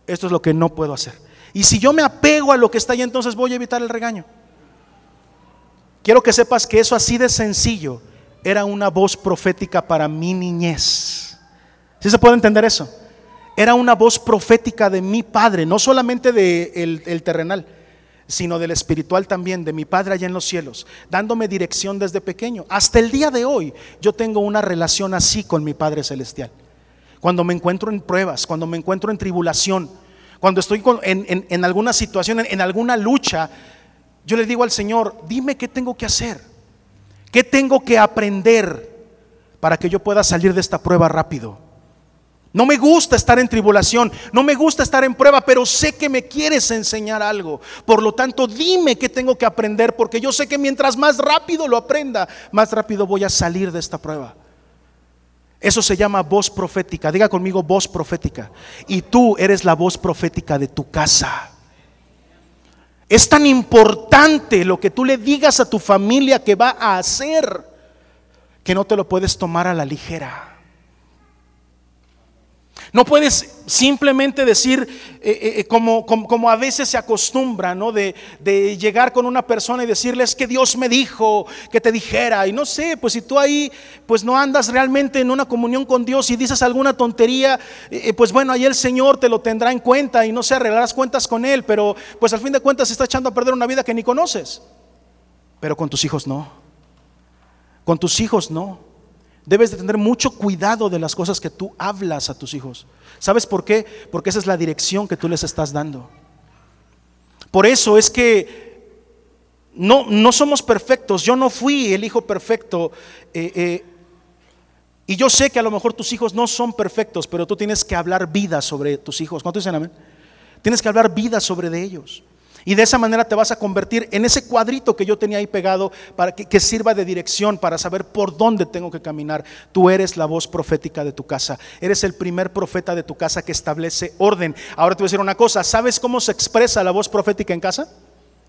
esto es lo que no puedo hacer. Y si yo me apego a lo que está ahí, entonces voy a evitar el regaño. Quiero que sepas que eso así de sencillo era una voz profética para mi niñez. ¿Sí se puede entender eso? Era una voz profética de mi padre, no solamente del terrenal, sino del espiritual también, de mi padre allá en los cielos, dándome dirección desde pequeño. Hasta el día de hoy yo tengo una relación así con mi Padre Celestial. Cuando me encuentro en pruebas, cuando me encuentro en tribulación, cuando estoy en alguna situación, en alguna lucha, yo le digo al Señor, dime qué tengo que hacer, qué tengo que aprender para que yo pueda salir de esta prueba rápido. No me gusta estar en tribulación, no me gusta estar en prueba, pero sé que me quieres enseñar algo. Por lo tanto, dime qué tengo que aprender, porque yo sé que mientras más rápido lo aprenda, más rápido voy a salir de esta prueba. Eso se llama voz profética. Diga conmigo, voz profética. Y tú eres la voz profética de tu casa. Es tan importante lo que tú le digas a tu familia que va a hacer, que no te lo puedes tomar a la ligera. No puedes simplemente decir como a veces se acostumbra, ¿no? De llegar con una persona y decirle es que Dios me dijo que te dijera. Y no sé, pues si tú ahí pues no andas realmente en una comunión con Dios y dices alguna tontería, pues bueno, ahí el Señor te lo tendrá en cuenta y no sé, arreglarás cuentas con Él. Pero pues al fin de cuentas se está echando a perder una vida que ni conoces. Pero con tus hijos no. Con tus hijos no. Debes de tener mucho cuidado de las cosas que tú hablas a tus hijos. ¿Sabes por qué? Porque esa es la dirección que tú les estás dando. Por eso es que no somos perfectos. Yo no fui el hijo perfecto. Y yo sé que a lo mejor tus hijos no son perfectos, pero tú tienes que hablar vida sobre tus hijos. ¿Cuántos dicen amén? Tienes que hablar vida sobre de ellos. Y de esa manera te vas a convertir en ese cuadrito que yo tenía ahí pegado para que sirva de dirección para saber por dónde tengo que caminar. Tú eres la voz profética de tu casa. Eres el primer profeta de tu casa que establece orden. Ahora te voy a decir una cosa. ¿Sabes cómo se expresa la voz profética en casa?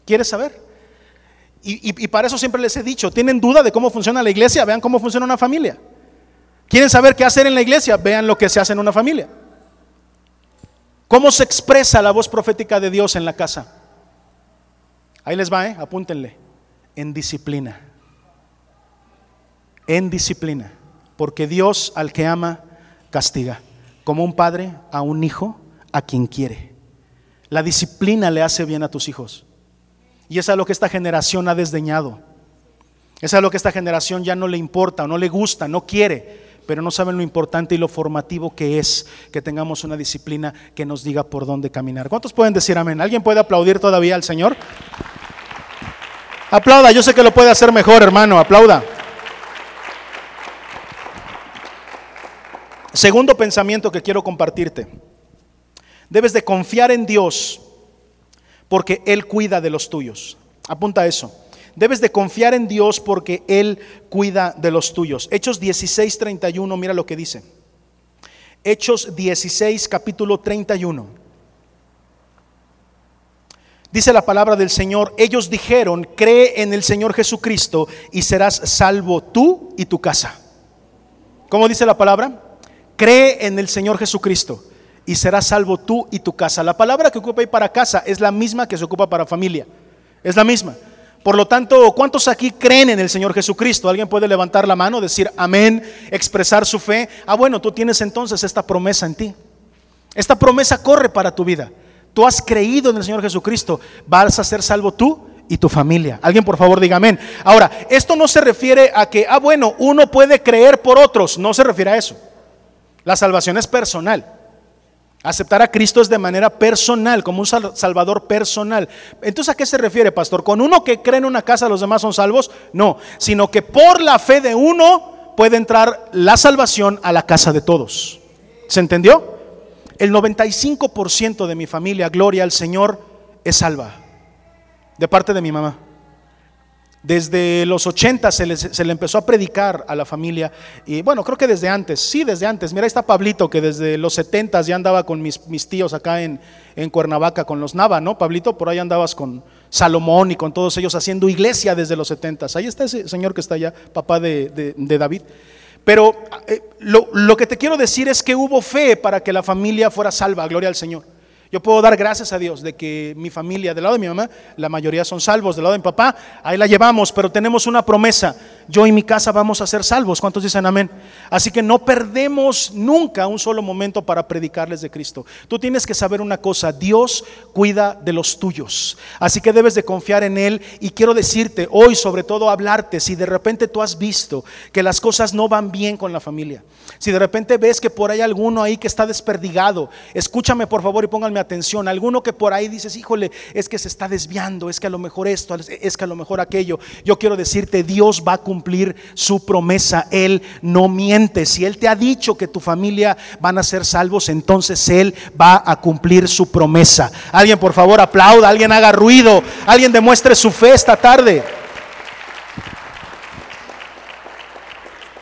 ¿Quieres saber? Y para eso siempre les he dicho, ¿tienen duda de cómo funciona la iglesia? Vean cómo funciona una familia. ¿Quieren saber qué hacer en la iglesia? Vean lo que se hace en una familia. ¿Cómo se expresa la voz profética de Dios en la casa? Ahí les va, apúntenle. En disciplina. En disciplina. Porque Dios al que ama castiga, como un padre a un hijo a quien quiere. La disciplina le hace bien a tus hijos. Y es a lo que esta generación ha desdeñado. Es a lo que esta generación ya no le importa, o no le gusta, no quiere. Pero no saben lo importante y lo formativo que es que tengamos una disciplina que nos diga por dónde caminar. ¿Cuántos pueden decir amén? ¿Alguien puede aplaudir todavía al Señor? Aplauda, yo sé que lo puede hacer mejor, hermano, aplauda. Segundo pensamiento que quiero compartirte. Debes de confiar en Dios porque Él cuida de los tuyos. Apunta eso. Debes de confiar en Dios porque Él cuida de los tuyos. Hechos 16:31, mira lo que dice. Hechos 16, capítulo 31. Dice la palabra del Señor: ellos dijeron, cree en el Señor Jesucristo y serás salvo tú y tu casa. ¿Cómo dice la palabra? Cree en el Señor Jesucristo y serás salvo tú y tu casa. La palabra que ocupa ahí para casa es la misma que se ocupa para familia. Es la misma. Por lo tanto, ¿cuántos aquí creen en el Señor Jesucristo? ¿Alguien puede levantar la mano, decir amén, expresar su fe? Ah, bueno, tú tienes entonces esta promesa en ti. Esta promesa corre para tu vida. Tú has creído en el Señor Jesucristo, vas a ser salvo tú y tu familia. Alguien por favor diga amén. Ahora, esto no se refiere a que, ah bueno, uno puede creer por otros. No se refiere a eso. La salvación es personal. Aceptar a Cristo es de manera personal, como un salvador personal. Entonces, ¿a qué se refiere, pastor? ¿Con uno que cree en una casa los demás son salvos? No, sino que por la fe de uno puede entrar la salvación a la casa de todos. ¿Se entendió? El 95% de mi familia, gloria al Señor, es salva. De parte de mi mamá. Desde los 80 se le empezó a predicar a la familia. Y bueno, creo que desde antes, sí, desde antes. Mira, ahí está Pablito, que desde los 70 ya andaba con mis tíos acá en Cuernavaca, con los Nava, ¿no, Pablito? Por ahí andabas con Salomón y con todos ellos haciendo iglesia desde los 70. Ahí está ese señor que está allá, papá de David. Pero lo que te quiero decir es que hubo fe para que la familia fuera salva, gloria al Señor. Yo puedo dar gracias a Dios de que mi familia, del lado de mi mamá, la mayoría son salvos. Del lado de mi papá, ahí la llevamos, pero tenemos una promesa: yo y mi casa vamos a ser salvos. ¿Cuántos dicen amén? Así que no perdemos nunca un solo momento para predicarles de Cristo. Tú tienes que saber una cosa: Dios cuida de los tuyos, así que debes de confiar en Él. Y quiero decirte hoy, sobre todo hablarte, si de repente tú has visto que las cosas no van bien con la familia, si de repente ves que por ahí alguno ahí que está desperdigado, escúchame por favor y pónganme atención. Alguno que por ahí dices, híjole, es que se está desviando, es que a lo mejor esto, es que a lo mejor aquello. Yo quiero decirte, Dios va a cumplir su promesa. Él no miente. Si Él te ha dicho que tu familia van a ser salvos, entonces Él va a cumplir su promesa. Alguien por favor aplauda, alguien haga ruido, alguien demuestre su fe esta tarde.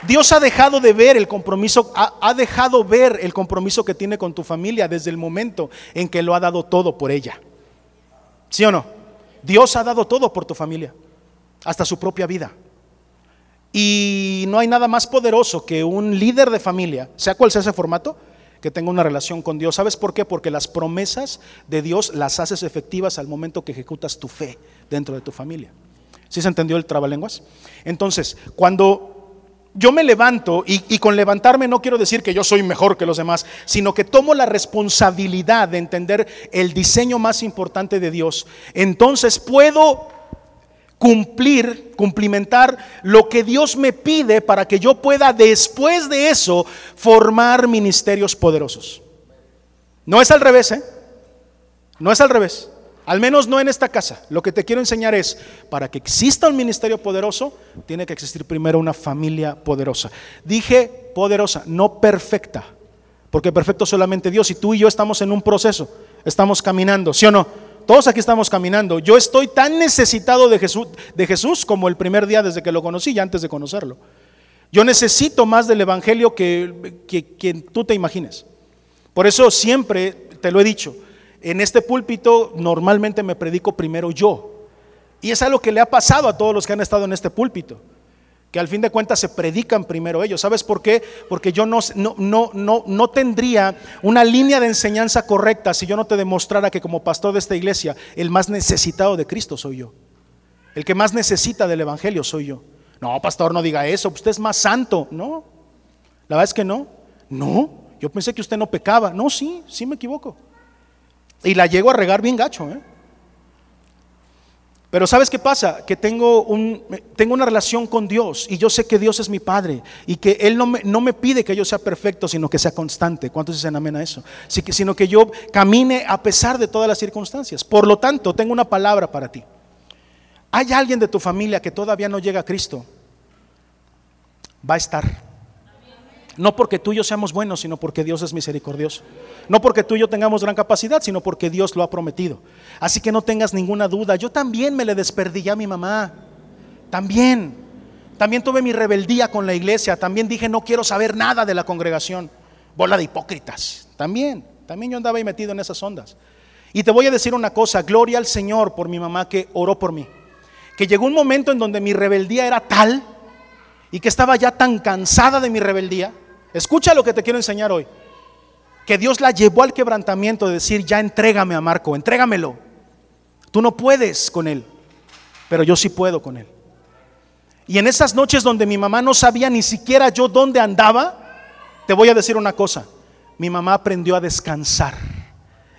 Dios ha dejado de ver el compromiso, ha dejado ver el compromiso que tiene con tu familia desde el momento en que lo ha dado todo por ella. ¿Sí o no? Dios ha dado todo por tu familia, hasta su propia vida. Y no hay nada más poderoso que un líder de familia, sea cual sea ese formato, que tenga una relación con Dios. ¿Sabes por qué? Porque las promesas de Dios las haces efectivas al momento que ejecutas tu fe dentro de tu familia. ¿Sí se entendió el trabalenguas? Entonces, cuando yo me levanto, y con levantarme no quiero decir que yo soy mejor que los demás, sino que tomo la responsabilidad de entender el diseño más importante de Dios. Entonces puedo cumplimentar lo que Dios me pide para que yo pueda después de eso formar ministerios poderosos. No es al revés, ¿eh? No es al revés. Al menos no en esta casa. Lo que te quiero enseñar es, para que exista un ministerio poderoso, tiene que existir primero una familia poderosa. Dije poderosa, no perfecta, porque perfecto solamente Dios. Y tú y yo estamos en un proceso, estamos caminando, ¿sí o no? Todos aquí estamos caminando. Yo estoy tan necesitado de Jesús como el primer día desde que lo conocí y antes de conocerlo. Yo necesito más del evangelio que tú te imagines. Por eso siempre te lo he dicho. En este púlpito normalmente me predico primero yo. Y es algo que le ha pasado a todos los que han estado en este púlpito, que al fin de cuentas se predican primero ellos. ¿Sabes por qué? Porque yo no tendría una línea de enseñanza correcta si yo no te demostrara que como pastor de esta iglesia, el más necesitado de Cristo soy yo. El que más necesita del evangelio soy yo. No, pastor, no diga eso, usted es más santo. No, la verdad es que no, yo pensé que usted no pecaba. No, sí me equivoco. Y la llego a regar bien gacho, ¿eh? Pero ¿sabes qué pasa? Que tengo una relación con Dios, y yo sé que Dios es mi Padre y que Él no me pide que yo sea perfecto, sino que sea constante. ¿Cuántos dicen amén a eso? Sino que yo camine a pesar de todas las circunstancias. Por lo tanto, tengo una palabra para ti. Hay alguien de tu familia que todavía no llega a Cristo. Va a estar. No porque tú y yo seamos buenos, sino porque Dios es misericordioso. No porque tú y yo tengamos gran capacidad, sino porque Dios lo ha prometido. Así que no tengas ninguna duda. Yo también me le desperdigué a mi mamá. También tuve mi rebeldía con la iglesia. También dije, no quiero saber nada de la congregación. bola de hipócritas. También yo andaba ahí metido en esas ondas. Y te voy a decir una cosa, gloria al Señor por mi mamá que oró por mí. Que llegó un momento en donde mi rebeldía era tal y que estaba ya tan cansada de mi rebeldía. Escucha lo que te quiero enseñar hoy. Que Dios la llevó al quebrantamiento de decir, ya entrégame a Marco, entrégamelo. Tú no puedes con él, pero yo sí puedo con él. Y en esas noches donde mi mamá no sabía ni siquiera yo dónde andaba, te voy a decir una cosa. Mi mamá aprendió a descansar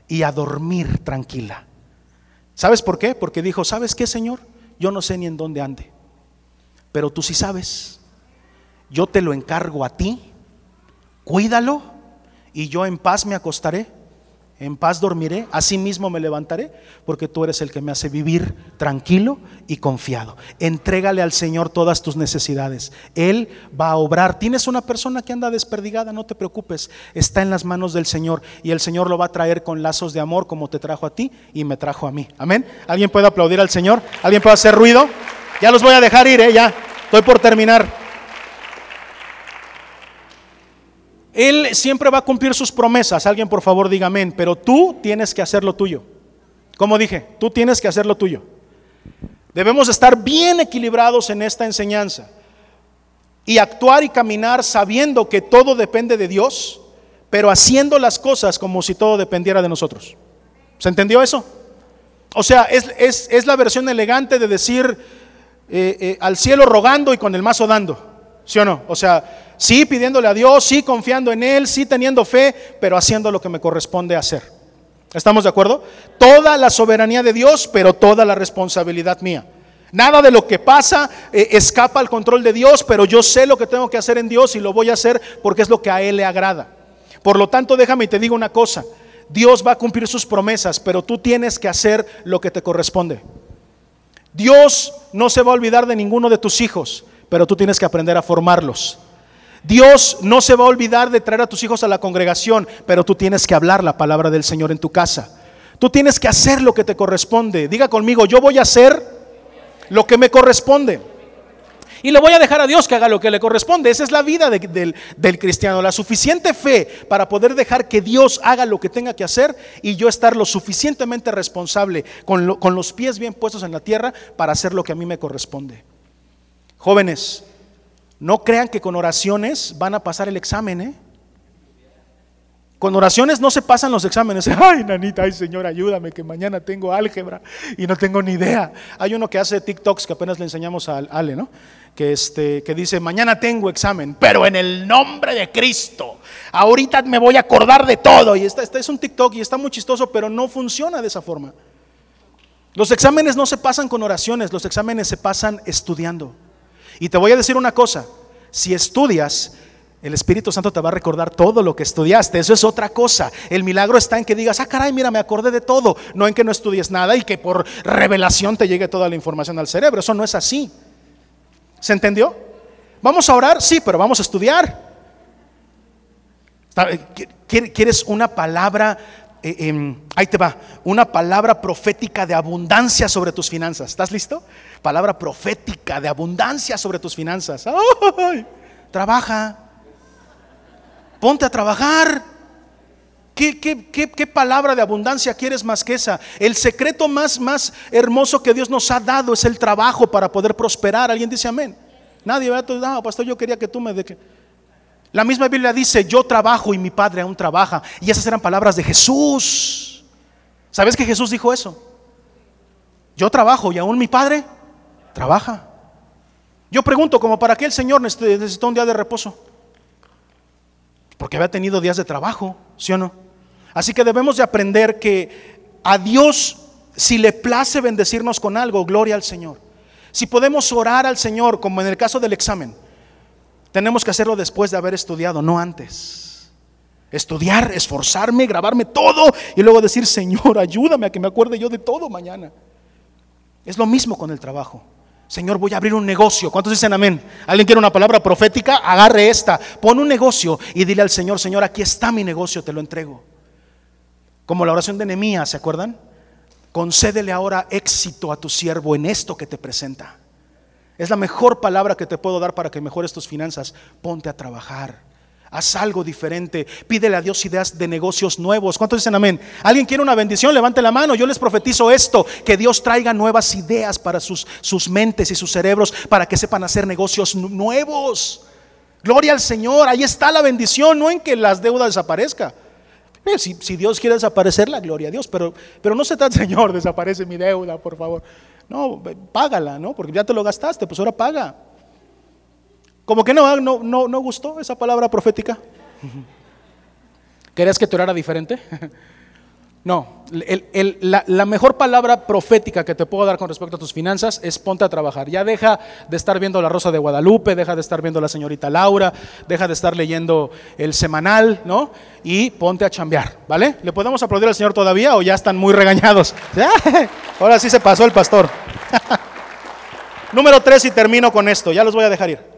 y a dormir tranquila. ¿Sabes por qué? Porque dijo, ¿sabes qué, Señor? Yo no sé ni en dónde ande, pero tú sí sabes. Yo te lo encargo a ti, cuídalo, y yo en paz me acostaré, en paz dormiré, así mismo me levantaré, porque tú eres el que me hace vivir tranquilo y confiado. Entrégale al Señor todas tus necesidades, Él va a obrar. Tienes una persona que anda desperdigada, no te preocupes, está en las manos del Señor, y el Señor lo va a traer con lazos de amor, como te trajo a ti y me trajo a mí. Amén. ¿Alguien puede aplaudir al Señor? ¿Alguien puede hacer ruido? Ya los voy a dejar ir, ya estoy por terminar. Él siempre va a cumplir sus promesas. Alguien por favor diga amén. Pero tú tienes que hacer lo tuyo. Como dije, tú tienes que hacer lo tuyo. Debemos estar bien equilibrados en esta enseñanza y actuar y caminar sabiendo que todo depende de Dios, pero haciendo las cosas como si todo dependiera de nosotros. ¿Se entendió eso? O sea, es la versión elegante de decir al cielo rogando y con el mazo dando. ¿Sí o no? O sea, sí pidiéndole a Dios, sí confiando en Él, sí teniendo fe, pero haciendo lo que me corresponde hacer. ¿Estamos de acuerdo? Toda la soberanía de Dios, pero toda la responsabilidad mía. Nada de lo que pasa escapa al control de Dios, pero yo sé lo que tengo que hacer en Dios y lo voy a hacer porque es lo que a Él le agrada. Por lo tanto, déjame y te digo una cosa. Dios va a cumplir sus promesas, pero tú tienes que hacer lo que te corresponde. Dios no se va a olvidar de ninguno de tus hijos, pero tú tienes que aprender a formarlos. Dios no se va a olvidar de traer a tus hijos a la congregación, pero tú tienes que hablar la palabra del Señor en tu casa. Tú tienes que hacer lo que te corresponde. Diga conmigo, yo voy a hacer lo que me corresponde. Y le voy a dejar a Dios que haga lo que le corresponde. Esa es la vida del cristiano. La suficiente fe para poder dejar que Dios haga lo que tenga que hacer y yo estar lo suficientemente responsable con los pies bien puestos en la tierra para hacer lo que a mí me corresponde. Jóvenes, no crean que con oraciones van a pasar el examen, ¿eh? Con oraciones no se pasan los exámenes. Ay, nanita, ay, Señor, ayúdame que mañana tengo álgebra y no tengo ni idea. Hay uno que hace TikToks que apenas le enseñamos a Ale, ¿no? Que dice, mañana tengo examen, pero en el nombre de Cristo, ahorita me voy a acordar de todo. Y este es un TikTok y está muy chistoso, pero no funciona de esa forma. Los exámenes no se pasan con oraciones, los exámenes se pasan estudiando. Y te voy a decir una cosa, si estudias, el Espíritu Santo te va a recordar todo lo que estudiaste, eso es otra cosa. El milagro está en que digas, ah caray, mira, me acordé de todo, no en que no estudies nada y que por revelación te llegue toda la información al cerebro, eso no es así. ¿Se entendió? ¿Vamos a orar? Sí, pero vamos a estudiar. ¿Quieres una palabra? Ahí te va, una palabra profética de abundancia sobre tus finanzas. ¿Estás listo? Palabra profética de abundancia sobre tus finanzas. ¡Ay! Trabaja, ponte a trabajar. ¿Qué palabra de abundancia quieres más que esa? El secreto más hermoso que Dios nos ha dado es el trabajo para poder prosperar. ¿Alguien dice amén? Nadie, no, pastor, yo quería que tú me La misma Biblia dice, yo trabajo y mi Padre aún trabaja. Y esas eran palabras de Jesús. ¿Sabes que Jesús dijo eso? Yo trabajo y aún mi Padre trabaja. Yo pregunto, ¿como para qué el Señor necesitó un día de reposo? Porque había tenido días de trabajo, ¿sí o no? Así que debemos de aprender que a Dios, si le place bendecirnos con algo, gloria al Señor. Si podemos orar al Señor, como en el caso del examen, tenemos que hacerlo después de haber estudiado, no antes. Estudiar, esforzarme, grabarme todo y luego decir, Señor, ayúdame a que me acuerde yo de todo mañana. Es lo mismo con el trabajo. Señor, voy a abrir un negocio. ¿Cuántos dicen amén? ¿Alguien quiere una palabra profética? Agarre esta, pon un negocio y dile al Señor, Señor, aquí está mi negocio, te lo entrego. Como la oración de Nehemías, ¿se acuerdan? Concédele ahora éxito a tu siervo en esto que te presenta. Es la mejor palabra que te puedo dar para que mejores tus finanzas. Ponte a trabajar, Haz algo diferente. Pídele a Dios ideas de negocios nuevos. ¿Cuántos dicen amén? ¿Alguien quiere una bendición? Levante la mano. Yo les profetizo esto: que Dios traiga nuevas ideas para sus mentes y sus cerebros, para que sepan hacer negocios nuevos. Gloria al Señor. Ahí está la bendición. No en que las deudas desaparezcan. Si Dios quiere desaparecerla, gloria a Dios. Pero no se trata, Señor, desaparece mi deuda, por favor. No, págala, ¿no? Porque ya te lo gastaste, pues ahora paga. Como que no gustó esa palabra profética. ¿Querías que te orara diferente? No, la mejor palabra profética que te puedo dar con respecto a tus finanzas es: ponte a trabajar. Ya deja de estar viendo La Rosa de Guadalupe, deja de estar viendo La Señorita Laura, deja de estar leyendo el semanal, ¿no? Y ponte a chambear, ¿vale? ¿Le podemos aplaudir al Señor todavía o ya están muy regañados? Ahora sí se pasó el pastor. Número 3, y termino con esto, ya los voy a dejar ir.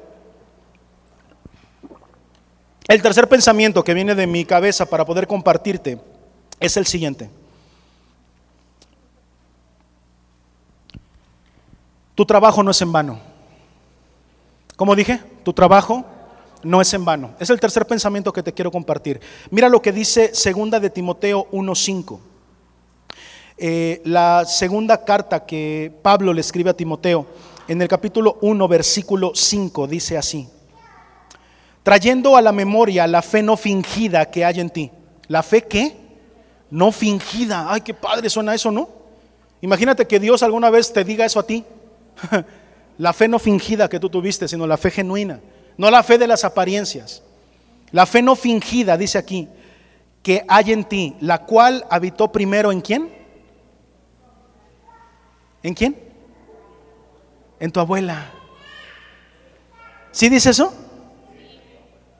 El tercer pensamiento que viene de mi cabeza para poder compartirte es el siguiente: tu trabajo no es en vano. Como dije, tu trabajo no es en vano. Es el tercer pensamiento que te quiero compartir. Mira lo que dice Segunda de Timoteo 1:5, la segunda carta que Pablo le escribe a Timoteo. En el capítulo 1, versículo 5, dice así: trayendo a la memoria la fe no fingida que hay en ti. ¿La fe qué? No fingida. Ay, qué padre suena eso, ¿no? Imagínate que Dios alguna vez te diga eso a ti. La fe no fingida que tú tuviste, sino la fe genuina. No la fe de las apariencias. La fe no fingida, dice aquí, que hay en ti, la cual habitó primero ¿en quién? ¿En quién? En tu abuela. ¿Sí dice eso?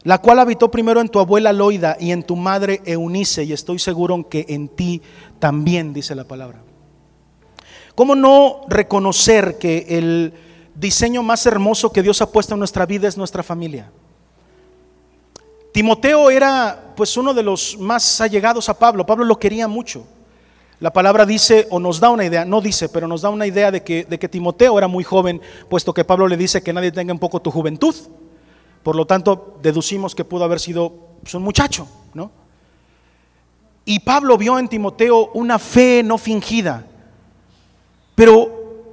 La cual habitó primero en tu abuela Loida y en tu madre Eunice, y estoy seguro que en ti también, dice la palabra. ¿Cómo no reconocer que el diseño más hermoso que Dios ha puesto en nuestra vida es nuestra familia? Timoteo era pues uno de los más allegados a Pablo. Pablo lo quería mucho. La palabra dice, o nos da una idea, no dice, pero nos da una idea de que Timoteo era muy joven, puesto que Pablo le dice que nadie tenga en poco tu juventud. Por lo tanto, deducimos que pudo haber sido pues un muchacho, ¿no? Y Pablo vio en Timoteo una fe no fingida. Pero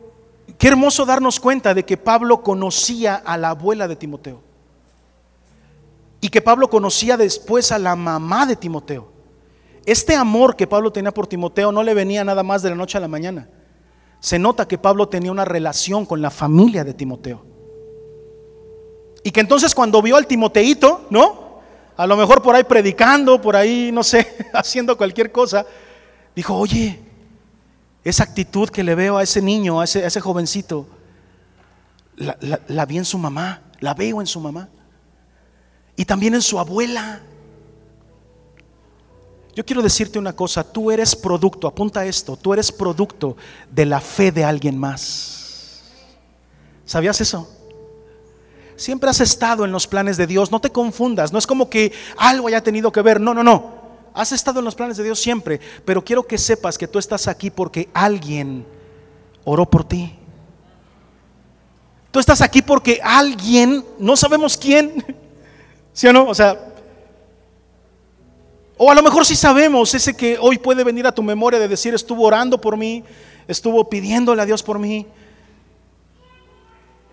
qué hermoso darnos cuenta de que Pablo conocía a la abuela de Timoteo. Y que Pablo conocía después a la mamá de Timoteo. Este amor que Pablo tenía por Timoteo no le venía nada más de la noche a la mañana. Se nota que Pablo tenía una relación con la familia de Timoteo. Y que entonces cuando vio al Timoteito, ¿no? A lo mejor por ahí predicando, por ahí, no sé, haciendo cualquier cosa, dijo: oye, esa actitud que le veo a ese niño, a ese jovencito, la vi en su mamá, la veo en su mamá. Y también en su abuela. Yo quiero decirte una cosa: tú eres producto, apunta esto, tú eres producto de la fe de alguien más. ¿Sabías eso? Siempre has estado en los planes de Dios. No te confundas, no es como que algo haya tenido que ver, no. Has estado en los planes de Dios siempre, pero quiero que sepas que tú estás aquí porque alguien oró por ti. Tú estás aquí porque alguien, no sabemos quién, ¿sí o no? O sea, o a lo mejor sí sabemos, ese que hoy puede venir a tu memoria de decir: estuvo orando por mí, estuvo pidiéndole a Dios por mí,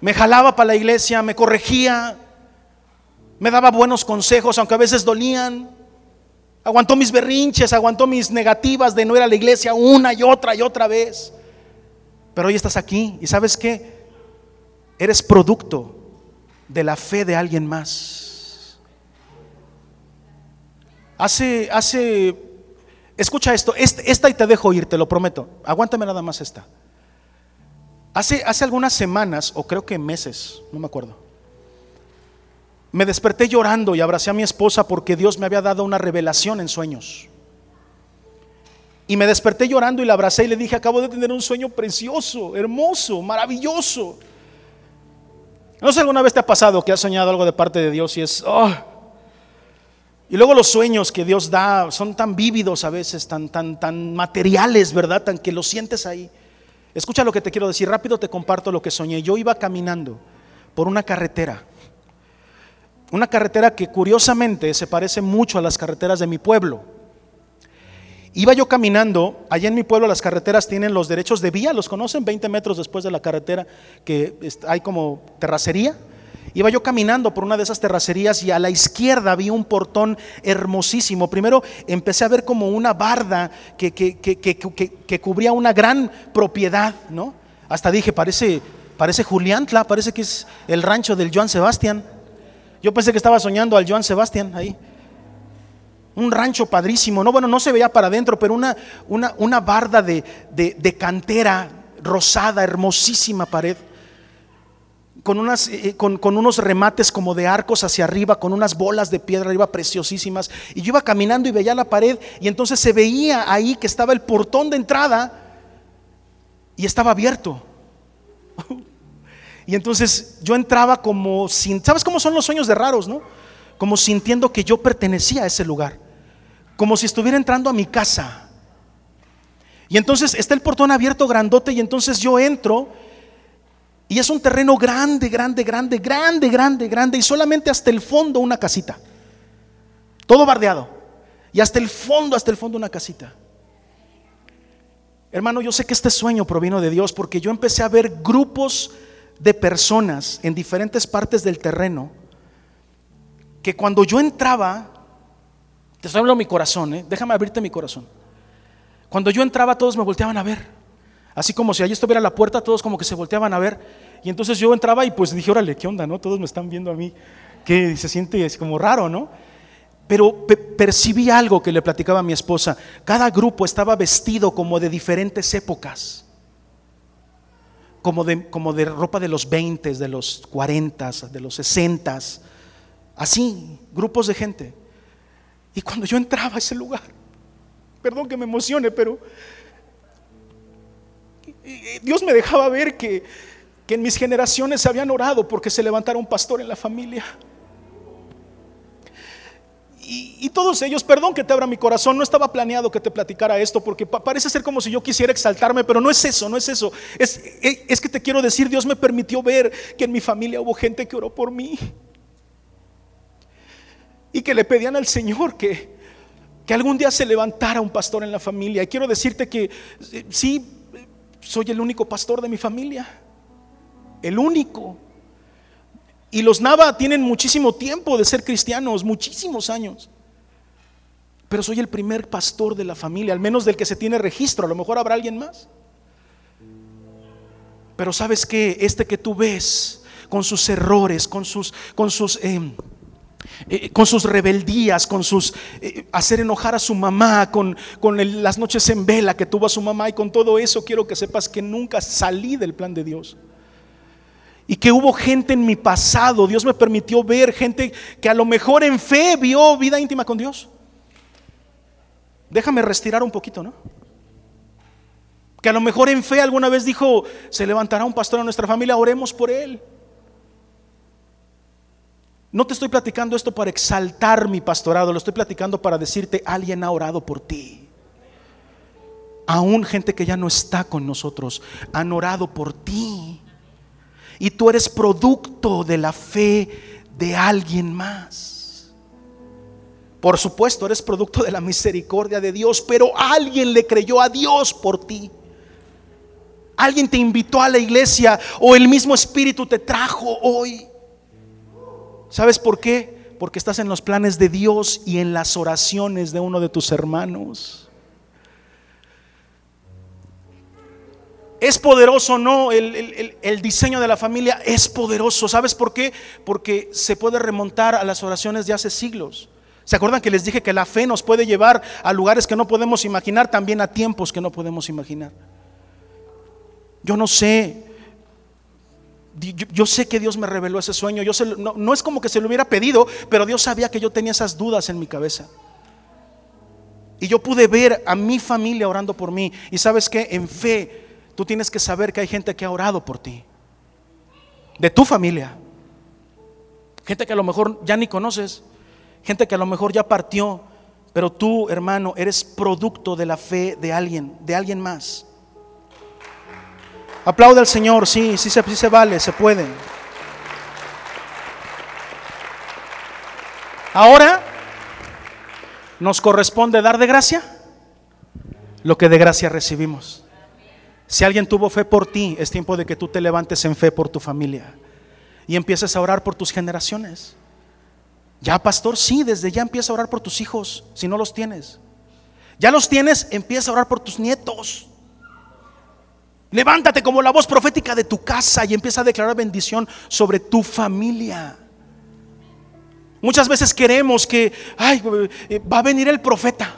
me jalaba para la iglesia, me corregía, me daba buenos consejos, aunque a veces dolían. Aguantó mis berrinches, aguantó mis negativas de no ir a la iglesia una y otra vez. Pero hoy estás aquí y ¿sabes qué? Eres producto de la fe de alguien más. Escucha esto, esta y te dejo ir, te lo prometo. Aguántame nada más esta. Hace algunas semanas, o creo que meses, no me acuerdo, me desperté llorando y abracé a mi esposa porque Dios me había dado una revelación en sueños. Y me desperté llorando y la abracé y le dije: acabo de tener un sueño precioso, hermoso, maravilloso. No sé, alguna vez te ha pasado que has soñado algo de parte de Dios y es Y luego los sueños que Dios da son tan vívidos a veces, tan materiales, ¿verdad? Tan que lo sientes ahí. Escucha lo que te quiero decir, rápido te comparto lo que soñé. Yo iba caminando por una carretera Una carretera que curiosamente se parece mucho a las carreteras de mi pueblo. Iba yo caminando, allá en mi pueblo las carreteras tienen los derechos de vía, los conocen, 20 metros después de la carretera que hay como terracería. Iba yo caminando por una de esas terracerías y a la izquierda vi un portón hermosísimo. Primero empecé a ver como una barda que cubría una gran propiedad, ¿no? Hasta dije, parece Juliantla, parece que es el rancho del Joan Sebastian. Yo pensé que estaba soñando al Joan Sebastian ahí. Un rancho padrísimo, no, bueno, no se veía para adentro, pero una barda de cantera rosada, hermosísima pared. Con unos remates como de arcos hacia arriba, con unas bolas de piedra arriba preciosísimas. Y yo iba caminando y veía la pared y entonces se veía ahí que estaba el portón de entrada y estaba abierto. Y entonces yo entraba como sin, ¿sabes cómo son los sueños de raros, no? Como sintiendo que yo pertenecía a ese lugar, como si estuviera entrando a mi casa. Y entonces está el portón abierto grandote y entonces yo entro. Y es un terreno grande y solamente hasta el fondo una casita. Todo bardeado. Y hasta el fondo una casita. Hermano, yo sé que este sueño provino de Dios porque yo empecé a ver grupos de personas en diferentes partes del terreno que cuando yo entraba, te estoy hablando mi corazón, déjame abrirte mi corazón. Cuando yo entraba todos me volteaban a ver. Así como si allí estuviera la puerta, todos como que se volteaban a ver. Y entonces yo entraba y pues dije, órale, ¿qué onda, no? Todos me están viendo a mí, que se siente es como raro, ¿no? Pero percibí algo que le platicaba a mi esposa. Cada grupo estaba vestido como de diferentes épocas, como de ropa de los 20, de los 40, de los 60, así, grupos de gente. Y cuando yo entraba a ese lugar, perdón que me emocione, pero Dios me dejaba ver que en mis generaciones habían orado porque se levantara un pastor en la familia. Y todos ellos, perdón que te abra mi corazón, no estaba planeado que te platicara esto porque parece ser como si yo quisiera exaltarme, pero no es eso. Es que te quiero decir, Dios me permitió ver que en mi familia hubo gente que oró por mí y que le pedían al Señor que algún día se levantara un pastor en la familia. Y quiero decirte que sí, soy el único pastor de mi familia, el único. Y los Nava tienen muchísimo tiempo de ser cristianos, muchísimos años, pero soy el primer pastor de la familia, al menos del que se tiene registro. A lo mejor habrá alguien más, pero sabes que este que tú ves con sus errores, con sus rebeldías, con sus hacer enojar a su mamá, con las noches en vela que tuvo a su mamá y con todo eso, quiero que sepas que nunca salí del plan de Dios y que hubo gente en mi pasado. Dios me permitió ver gente que a lo mejor en fe vio vida íntima con Dios. Déjame respirar un poquito, ¿no? Que a lo mejor en fe alguna vez dijo, se levantará un pastor en nuestra familia, oremos por él. No te estoy platicando esto para exaltar mi pastorado, lo estoy platicando para decirte, alguien ha orado por ti. Aún gente que ya no está con nosotros, han orado por ti. Y tú eres producto de la fe de alguien más. Por supuesto, eres producto de la misericordia de Dios, pero alguien le creyó a Dios por ti. Alguien te invitó a la iglesia o el mismo Espíritu te trajo hoy. ¿Sabes por qué? Porque estás en los planes de Dios y en las oraciones de uno de tus hermanos. ¿Es poderoso o no el diseño de la familia? Es poderoso. ¿Sabes por qué? Porque se puede remontar a las oraciones de hace siglos. ¿Se acuerdan que les dije que la fe nos puede llevar a lugares que no podemos imaginar, también a tiempos que no podemos imaginar? Yo no sé. Yo sé que Dios me reveló ese sueño. Yo sé, no es como que se lo hubiera pedido, pero Dios sabía que yo tenía esas dudas en mi cabeza. Y yo pude ver a mi familia orando por mí. Y sabes que en fe tú tienes que saber que hay gente que ha orado por ti, de tu familia. Gente que a lo mejor ya ni conoces, gente que a lo mejor ya partió, pero tú, hermano, eres producto de la fe de alguien más. Aplauda al Señor, sí se vale, se puede. Ahora nos corresponde dar de gracia lo que de gracia recibimos. Si alguien tuvo fe por ti, es tiempo de que tú te levantes en fe por tu familia y empieces a orar por tus generaciones. Ya, pastor, sí, desde ya empieza a orar por tus hijos, si no los tienes. Ya los tienes, empieza a orar por tus nietos. Levántate como la voz profética de tu casa y empieza a declarar bendición sobre tu familia. Muchas veces queremos que, ay, va a venir el profeta.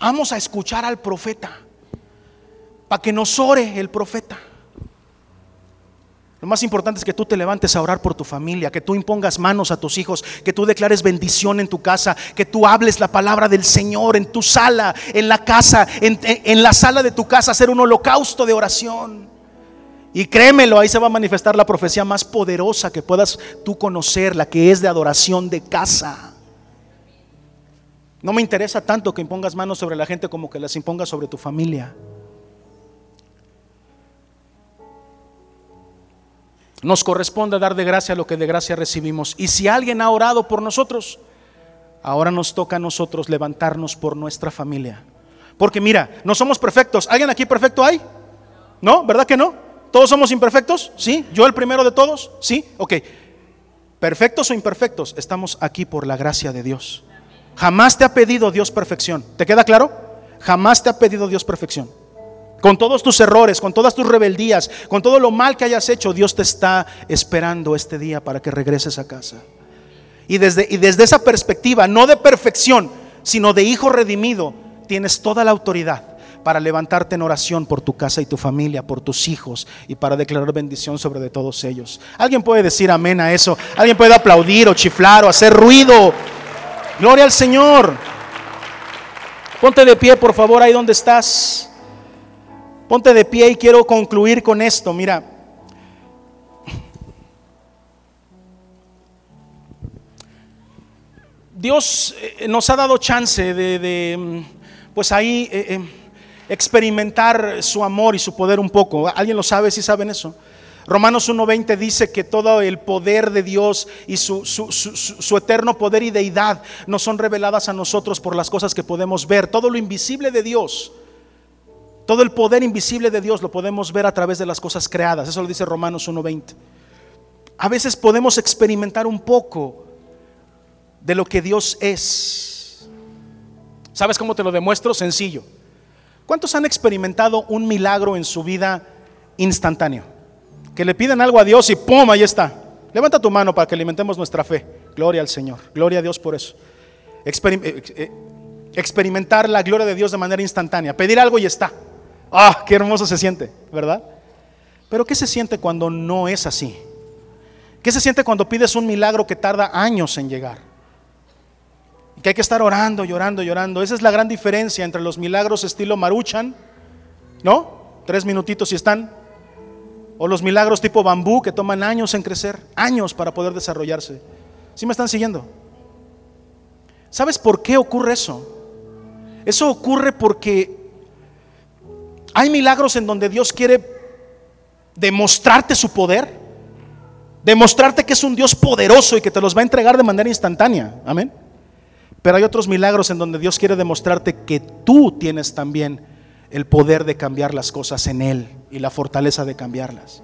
Vamos a escuchar al profeta para que nos ore el profeta. Lo más importante es que tú te levantes a orar por tu familia, que tú impongas manos a tus hijos, que tú declares bendición en tu casa, que tú hables la palabra del Señor en tu sala, en la casa, en la sala de tu casa, hacer un holocausto de oración. Y créemelo, ahí se va a manifestar la profecía más poderosa que puedas tú conocer, la que es de adoración de casa. No me interesa tanto que impongas manos sobre la gente como que las impongas sobre tu familia. Nos corresponde dar de gracia lo que de gracia recibimos. Y si alguien ha orado por nosotros, ahora nos toca a nosotros levantarnos por nuestra familia. Porque mira, no somos perfectos. ¿Alguien aquí perfecto hay? ¿No? ¿Verdad que no? ¿Todos somos imperfectos? ¿Sí? ¿Yo el primero de todos? ¿Sí? Ok. ¿Perfectos o imperfectos? Estamos aquí por la gracia de Dios. Jamás te ha pedido Dios perfección. ¿Te queda claro? Jamás te ha pedido Dios perfección. Con todos tus errores, con todas tus rebeldías, con todo lo mal que hayas hecho, Dios te está esperando este día para que regreses a casa. Y desde esa perspectiva, no de perfección, sino de hijo redimido, tienes toda la autoridad para levantarte en oración por tu casa y tu familia, por tus hijos, y para declarar bendición sobre de todos ellos. ¿Alguien puede decir amén a eso? ¿Alguien puede aplaudir o chiflar o hacer ruido? Gloria al Señor. Ponte de pie, por favor, ahí donde estás. Ponte de pie y quiero concluir con esto. Mira, Dios nos ha dado chance de experimentar su amor y su poder un poco. ¿Alguien lo sabe? ¿Sí saben eso? Romanos 1:20 dice que todo el poder de Dios y su eterno poder y deidad nos son reveladas a nosotros por las cosas que podemos ver. Todo lo invisible de Dios, todo el poder invisible de Dios lo podemos ver a través de las cosas creadas. Eso lo dice Romanos 1:20. A veces podemos experimentar un poco de lo que Dios es. ¿Sabes cómo te lo demuestro? Sencillo. ¿Cuántos han experimentado un milagro en su vida instantáneo? Que le piden algo a Dios y ¡pum! Ahí está. Levanta tu mano para que alimentemos nuestra fe. Gloria al Señor. Gloria a Dios por eso. Experimentar la gloria de Dios de manera instantánea. Pedir algo y está. ¡Ah, qué hermoso se siente!, ¿verdad? Pero ¿qué se siente cuando no es así? ¿Qué se siente cuando pides un milagro que tarda años en llegar? Que hay que estar orando, llorando, llorando. Esa es la gran diferencia entre los milagros estilo Maruchan, ¿no? 3 minutitos y están. O los milagros tipo bambú que toman años en crecer, años para poder desarrollarse. ¿Sí me están siguiendo? ¿Sabes por qué ocurre eso? Eso ocurre porque hay milagros en donde Dios quiere demostrarte su poder, demostrarte que es un Dios poderoso y que te los va a entregar de manera instantánea. Amén. Pero hay otros milagros en donde Dios quiere demostrarte que tú tienes también el poder de cambiar las cosas en Él y la fortaleza de cambiarlas.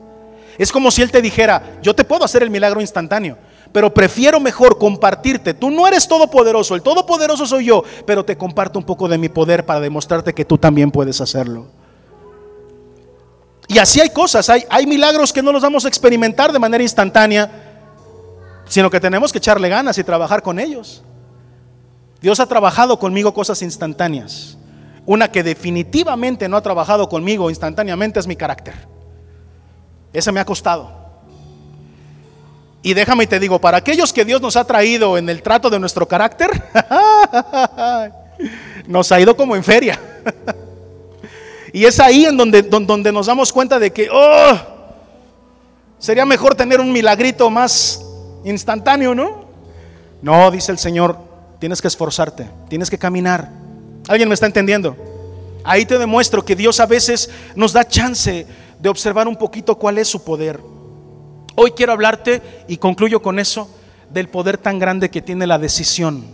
Es como si Él te dijera: yo te puedo hacer el milagro instantáneo, pero prefiero mejor compartirte. Tú no eres todopoderoso, el todopoderoso soy yo, pero te comparto un poco de mi poder para demostrarte que tú también puedes hacerlo. Y así hay cosas, hay milagros que no los vamos a experimentar de manera instantánea, sino que tenemos que echarle ganas y trabajar con ellos. Dios ha trabajado conmigo cosas instantáneas. Una que definitivamente no ha trabajado conmigo instantáneamente es mi carácter. Esa me ha costado. Y déjame y te digo, para aquellos que Dios nos ha traído en el trato de nuestro carácter, nos ha ido como en feria. Y es ahí en donde nos damos cuenta de que sería mejor tener un milagrito más instantáneo, ¿no? No, dice el Señor, tienes que esforzarte, tienes que caminar. ¿Alguien me está entendiendo? Ahí te demuestro que Dios a veces nos da chance de observar un poquito cuál es su poder. Hoy quiero hablarte, y concluyo con eso, del poder tan grande que tiene la decisión.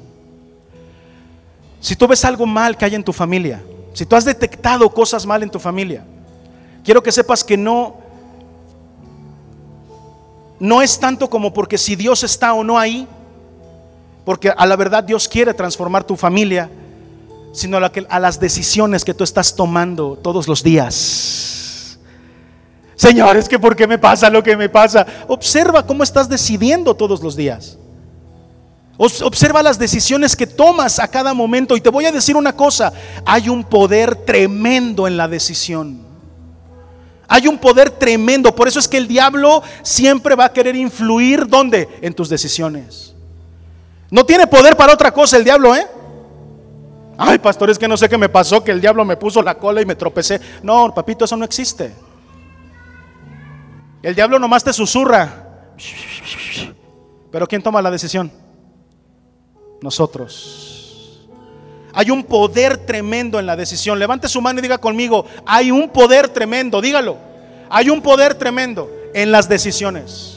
Si tú ves algo mal que hay en tu familia, si tú has detectado cosas mal en tu familia, quiero que sepas que no es tanto como porque si Dios está o no ahí, porque a la verdad Dios quiere transformar tu familia, sino a las decisiones que tú estás tomando todos los días. Señor, es que ¿por qué me pasa lo que me pasa? Observa cómo estás decidiendo todos los días. Observa las decisiones que tomas a cada momento. Y te voy a decir una cosa: hay un poder tremendo en la decisión. Hay un poder tremendo. Por eso es que el diablo siempre va a querer influir. ¿Dónde? En tus decisiones. No tiene poder para otra cosa el diablo, Ay, pastor, es que no sé qué me pasó, que el diablo me puso la cola y me tropecé. No, papito, eso no existe. El diablo nomás te susurra. Pero ¿quién toma la decisión? Nosotros. Hay un poder tremendo en la decisión. Levante su mano y diga conmigo: hay un poder tremendo. Dígalo. Hay un poder tremendo en las decisiones.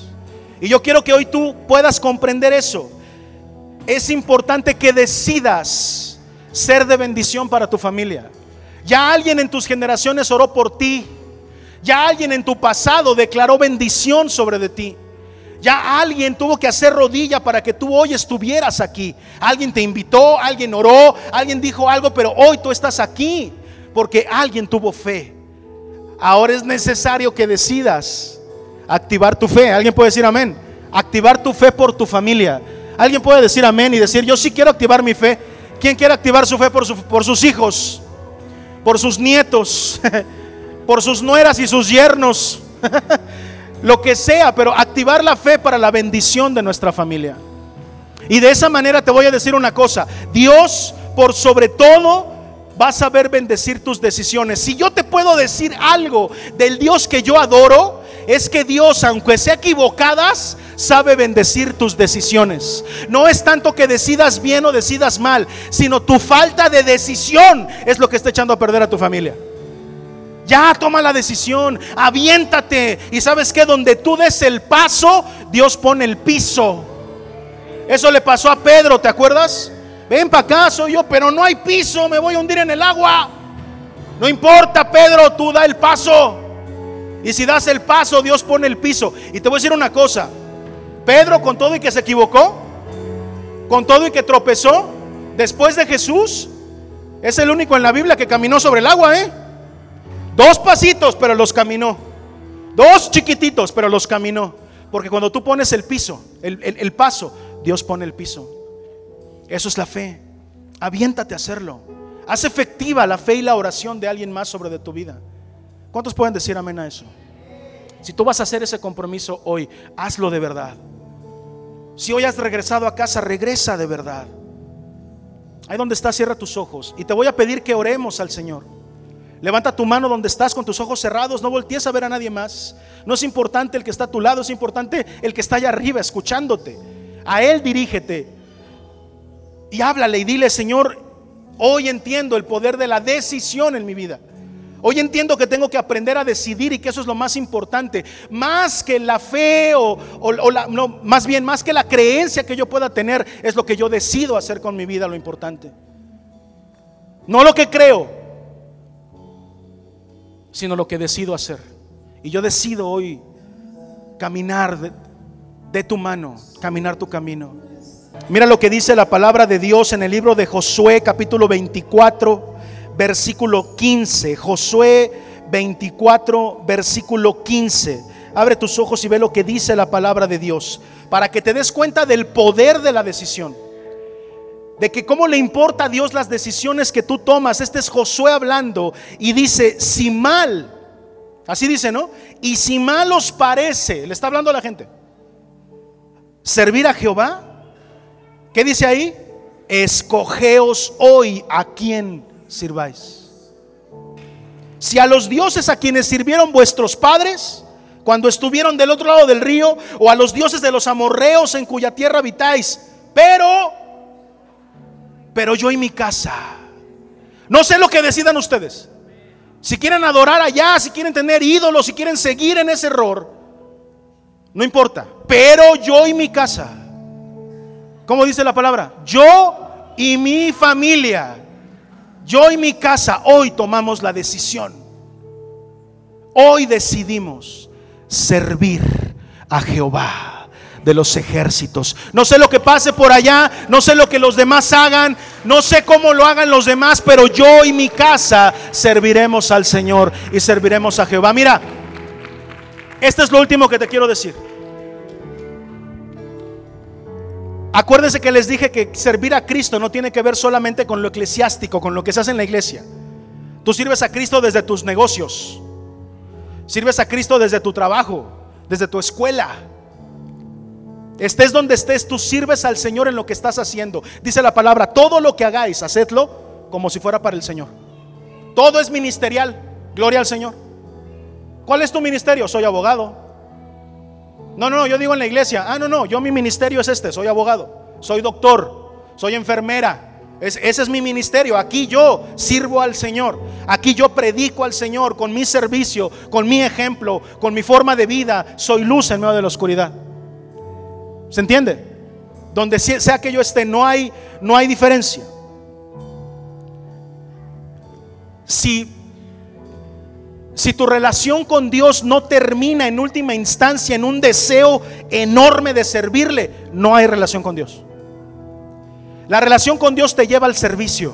Y yo quiero que hoy tú puedas comprender eso. Es importante que decidas ser de bendición para tu familia. Ya alguien en tus generaciones oró por ti. Ya alguien en tu pasado declaró bendición sobre de ti. Ya alguien tuvo que hacer rodilla para que tú hoy estuvieras aquí. Alguien te invitó, alguien oró, alguien dijo algo, pero hoy tú estás aquí porque alguien tuvo fe. Ahora es necesario que decidas activar tu fe. ¿Alguien puede decir amén? Activar tu fe por tu familia. Alguien puede decir amén y decir: yo sí quiero activar mi fe. ¿Quién quiere activar su fe por sus hijos, por sus nietos, por sus nueras y sus yernos? Lo que sea, pero activar la fe para la bendición de nuestra familia. Y de esa manera te voy a decir una cosa: Dios, por sobre todo, va a saber bendecir tus decisiones. Si yo te puedo decir algo del Dios que yo adoro, es que Dios, aunque sea equivocadas, sabe bendecir tus decisiones. No es tanto que decidas bien o decidas mal, sino tu falta de decisión es lo que está echando a perder a tu familia. Ya toma la decisión, aviéntate. Y sabes que donde tú des el paso, Dios pone el piso. Eso le pasó a Pedro, ¿te acuerdas? Ven para acá, soy yo, pero no hay piso, me voy a hundir en el agua. No importa, Pedro, tú da el paso. Y si das el paso, Dios pone el piso. Y te voy a decir una cosa: Pedro, con todo y que se equivocó, con todo y que tropezó, después de Jesús, es el único en la Biblia que caminó sobre el agua, Dos pasitos, pero los caminó. Dos chiquititos, pero los caminó. Porque cuando tú pones el piso, el paso, Dios pone el piso. Eso es la fe. Aviéntate a hacerlo. Haz efectiva la fe y la oración de alguien más sobre de tu vida. ¿Cuántos pueden decir amén a eso? Si tú vas a hacer ese compromiso hoy, hazlo de verdad. Si hoy has regresado a casa, regresa de verdad. Ahí donde estás, cierra tus ojos. Y te voy a pedir que oremos al Señor. Levanta tu mano donde estás con tus ojos cerrados. No voltees a ver a nadie más. No es importante el que está a tu lado, es importante el que está allá arriba escuchándote. A Él dirígete. Y háblale y dile: Señor, hoy entiendo el poder de la decisión en mi vida. Hoy entiendo que tengo que aprender a decidir y que eso es lo más importante. Más que la fe más que la creencia que yo pueda tener, es lo que yo decido hacer con mi vida lo importante. No lo que creo, sino lo que decido hacer. Y yo decido hoy caminar de tu mano, caminar tu camino. Mira lo que dice la palabra de Dios en el libro de Josué, capítulo 24. Versículo 15, Josué 24, versículo 15. Abre tus ojos y ve lo que dice la palabra de Dios, para que te des cuenta del poder de la decisión, de que cómo le importa a Dios las decisiones que tú tomas. Este es Josué hablando y dice: si mal, así dice, ¿no? Y si mal os parece, le está hablando a la gente, servir a Jehová, ¿qué dice ahí? Escogeos hoy a quién sirváis. Si a los dioses a quienes sirvieron vuestros padres cuando estuvieron del otro lado del río, o a los dioses de los amorreos en cuya tierra habitáis, pero yo y mi casa. No sé lo que decidan ustedes. Si quieren adorar allá, si quieren tener ídolos, si quieren seguir en ese error, no importa, pero yo y mi casa ¿Cómo dice la palabra? Yo y mi familia, yo y mi casa, hoy tomamos la decisión. Hoy decidimos servir a Jehová de los ejércitos. No sé lo que pase por allá, no sé lo que los demás hagan, no sé cómo lo hagan los demás, pero yo y mi casa serviremos al Señor y serviremos a Jehová. Mira, esto es lo último que te quiero decir. Acuérdense que les dije que servir a Cristo no tiene que ver solamente con lo eclesiástico, con lo que se hace en la iglesia. Tú sirves a Cristo desde tus negocios, sirves a Cristo desde tu trabajo, desde tu escuela. Estés donde estés, tú sirves al Señor en lo que estás haciendo. Dice la palabra, todo lo que hagáis, hacedlo como si fuera para el Señor. Todo es ministerial, gloria al Señor. ¿Cuál es tu ministerio? Soy abogado. No, yo digo en la iglesia. Yo mi ministerio es este, soy abogado, soy doctor, soy enfermera, ese es mi ministerio. Aquí yo sirvo al Señor, aquí yo predico al Señor con mi servicio, con mi ejemplo, con mi forma de vida. Soy luz en medio de la oscuridad. ¿Se entiende? Donde sea que yo esté, no hay diferencia. Si tu relación con Dios no termina en última instancia en un deseo enorme de servirle, no hay relación con Dios. La relación con Dios te lleva al servicio.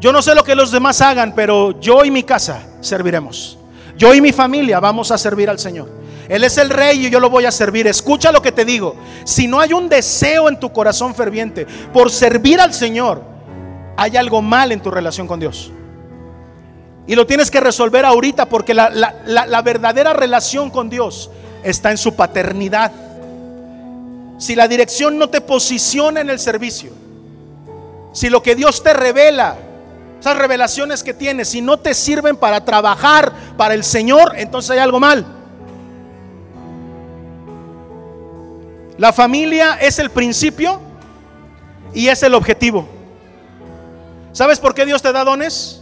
Yo no sé lo que los demás hagan, pero yo y mi casa serviremos. Yo y mi familia vamos a servir al Señor. Él es el Rey y yo lo voy a servir. Escucha lo que te digo. Si no hay un deseo en tu corazón ferviente por servir al Señor, hay algo mal en tu relación con Dios. Y lo tienes que resolver ahorita, porque la verdadera relación con Dios está en su paternidad. Si la dirección no te posiciona en el servicio, si lo que Dios te revela, esas revelaciones que tienes, si no te sirven para trabajar para el Señor, entonces hay algo mal. La familia es el principio y es el objetivo. ¿Sabes por qué Dios te da dones?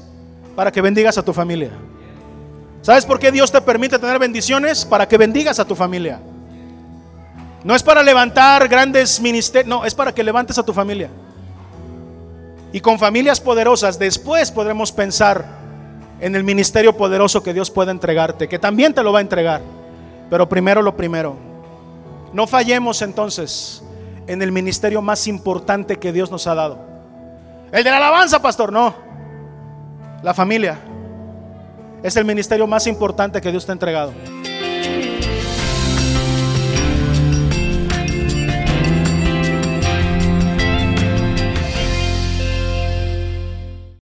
Para que bendigas a tu familia. ¿Sabes por qué Dios te permite tener bendiciones? Para que bendigas a tu familia. No es para levantar grandes ministerios, no, es para que levantes a tu familia. Y con familias poderosas, después podremos pensar en el ministerio poderoso que Dios puede entregarte, que también te lo va a entregar. Pero primero lo primero. No fallemos entonces en el ministerio más importante que Dios nos ha dado. El de la alabanza, pastor, no. La familia es el ministerio más importante que Dios te ha entregado.